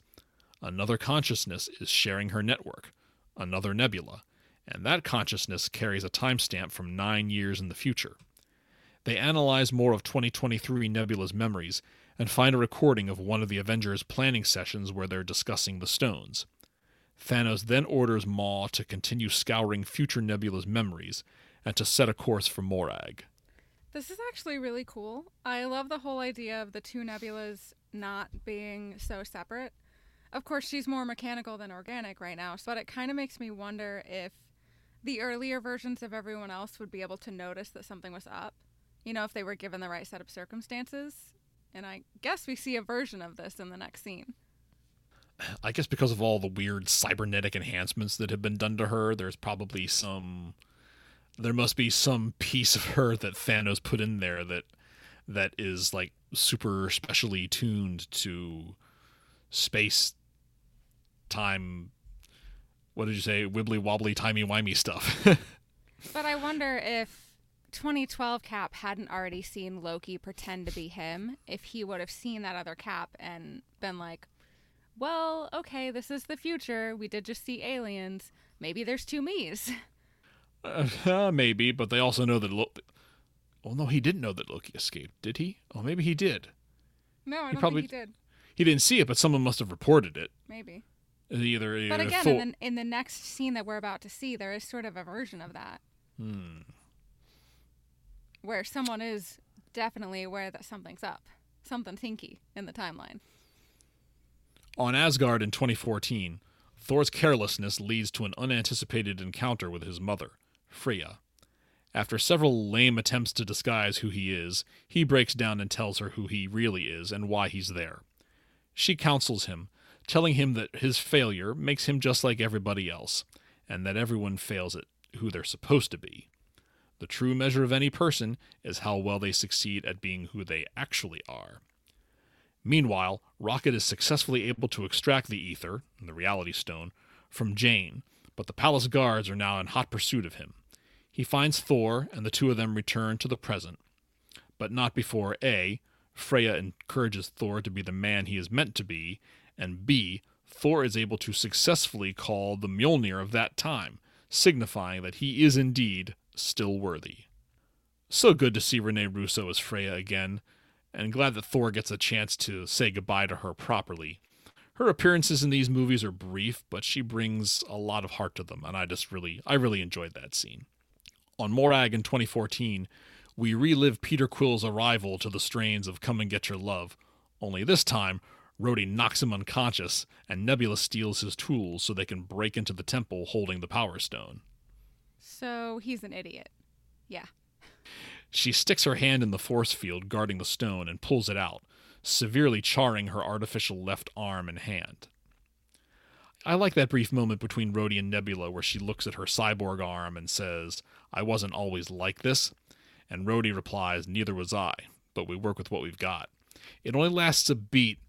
Another consciousness is sharing her network, another Nebula, and that consciousness carries a timestamp from 9 years in the future. They analyze more of 2023 Nebula's memories and find a recording of one of the Avengers' planning sessions where they're discussing the stones. Thanos then orders Maw to continue scouring future Nebula's memories and to set a course for Morag. This is actually really cool. I love the whole idea of the two Nebulas not being so separate. Of course, she's more mechanical than organic right now, so it kind of makes me wonder if the earlier versions of everyone else would be able to notice that something was up, you know, if they were given the right set of circumstances. And I guess we see a version of this in the next scene. I guess because of all the weird cybernetic enhancements that have been done to her, there's probably some... There must be some piece of her that Thanos put in there that is, like, super specially tuned to space, time... What did you say? Wibbly-wobbly, timey-wimey stuff. But I wonder if 2012 Cap hadn't already seen Loki pretend to be him, if he would have seen that other Cap and been like, well, okay, this is the future. We did just see aliens. Maybe there's two me's. Maybe, but they also know that Loki... Oh, no, he didn't know that Loki escaped, did he? Oh, maybe he did. No, I don't think he did. He didn't see it, but someone must have reported it. Maybe. Either but again, in the next scene that we're about to see, there is sort of a version of that. Where someone is definitely aware that something's up. Something tinky in the timeline. On Asgard in 2014, Thor's carelessness leads to an unanticipated encounter with his mother, Freya. After several lame attempts to disguise who he is, he breaks down and tells her who he really is and why he's there. She counsels him, telling him that his failure makes him just like everybody else, and that everyone fails at who they're supposed to be. The true measure of any person is how well they succeed at being who they actually are. Meanwhile, Rocket is successfully able to extract the Aether, the Reality Stone, from Jane, but the palace guards are now in hot pursuit of him. He finds Thor, and the two of them return to the present, but not before A, Freya encourages Thor to be the man he is meant to be, and B, Thor is able to successfully call the Mjolnir of that time, signifying that he is indeed still worthy. So good to see Renee Russo as Freya again, and glad that Thor gets a chance to say goodbye to her properly. Her appearances in these movies are brief, but she brings a lot of heart to them, and I really enjoyed that scene. On Morag in 2014, we relive Peter Quill's arrival to the strains of Come and Get Your Love, only this time, Rhodey knocks him unconscious, and Nebula steals his tools so they can break into the temple holding the Power Stone. So he's an idiot. Yeah. She sticks her hand in the force field guarding the stone and pulls it out, severely charring her artificial left arm and hand. I like that brief moment between Rhodey and Nebula where she looks at her cyborg arm and says, "I wasn't always like this," and Rhodey replies, "Neither was I, but we work with what we've got." It only lasts a beat,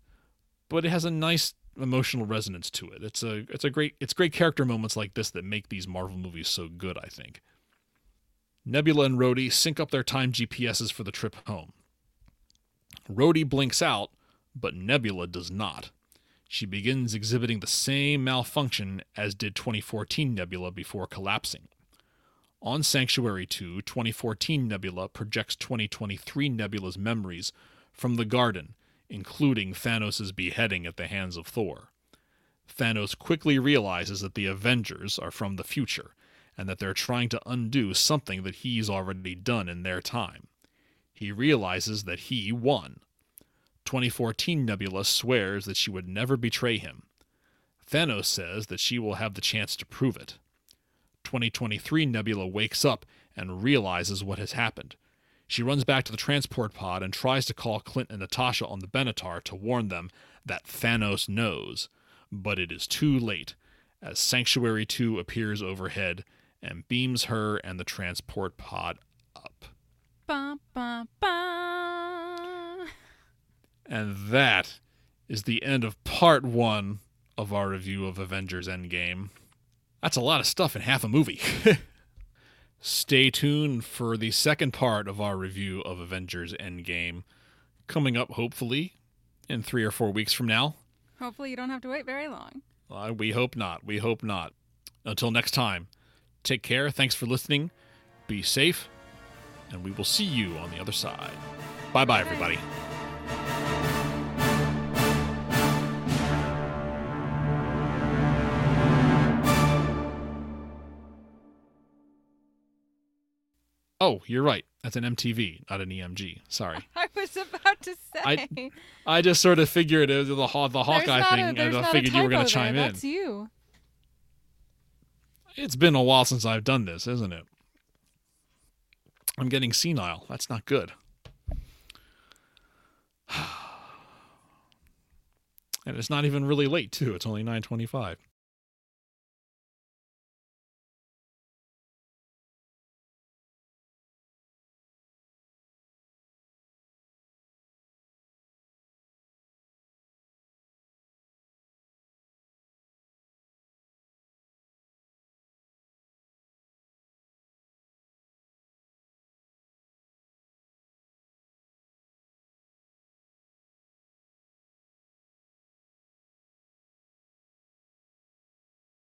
but it has a nice emotional resonance to it. It's great character moments like this that make these Marvel movies so good, I think. Nebula and Rhodey sync up their time GPSs for the trip home. Rhodey blinks out, but Nebula does not. She begins exhibiting the same malfunction as did 2014 Nebula before collapsing. On Sanctuary 2, 2014 Nebula projects 2023 Nebula's memories from the garden including Thanos' beheading at the hands of Thor. Thanos quickly realizes that the Avengers are from the future, and that they're trying to undo something that he's already done in their time. He realizes that he won. 2014 Nebula swears that she would never betray him. Thanos says that she will have the chance to prove it. 2023 Nebula wakes up and realizes what has happened. She runs back to the transport pod and tries to call Clint and Natasha on the Benatar to warn them that Thanos knows, but it is too late, as Sanctuary 2 appears overhead and beams her and the transport pod up. Bum, bum, bum. And that is the end of part one of our review of Avengers Endgame. That's a lot of stuff in half a movie. Stay tuned for the second part of our review of Avengers Endgame, coming up hopefully in 3 or 4 weeks from now. Hopefully you don't have to wait very long. We hope not. We hope not. Until next time, take care. Thanks for listening. Be safe. And we will see you on the other side. Bye-bye, everybody. Oh, you're right. That's an MTV, not an EMG. Sorry. I was about to say. I just sort of figured it was the Hawkeye thing, and I figured you were going to chime in. That's you. It's been a while since I've done this, isn't it? I'm getting senile. That's not good. And it's not even really late, too. It's only 9:25.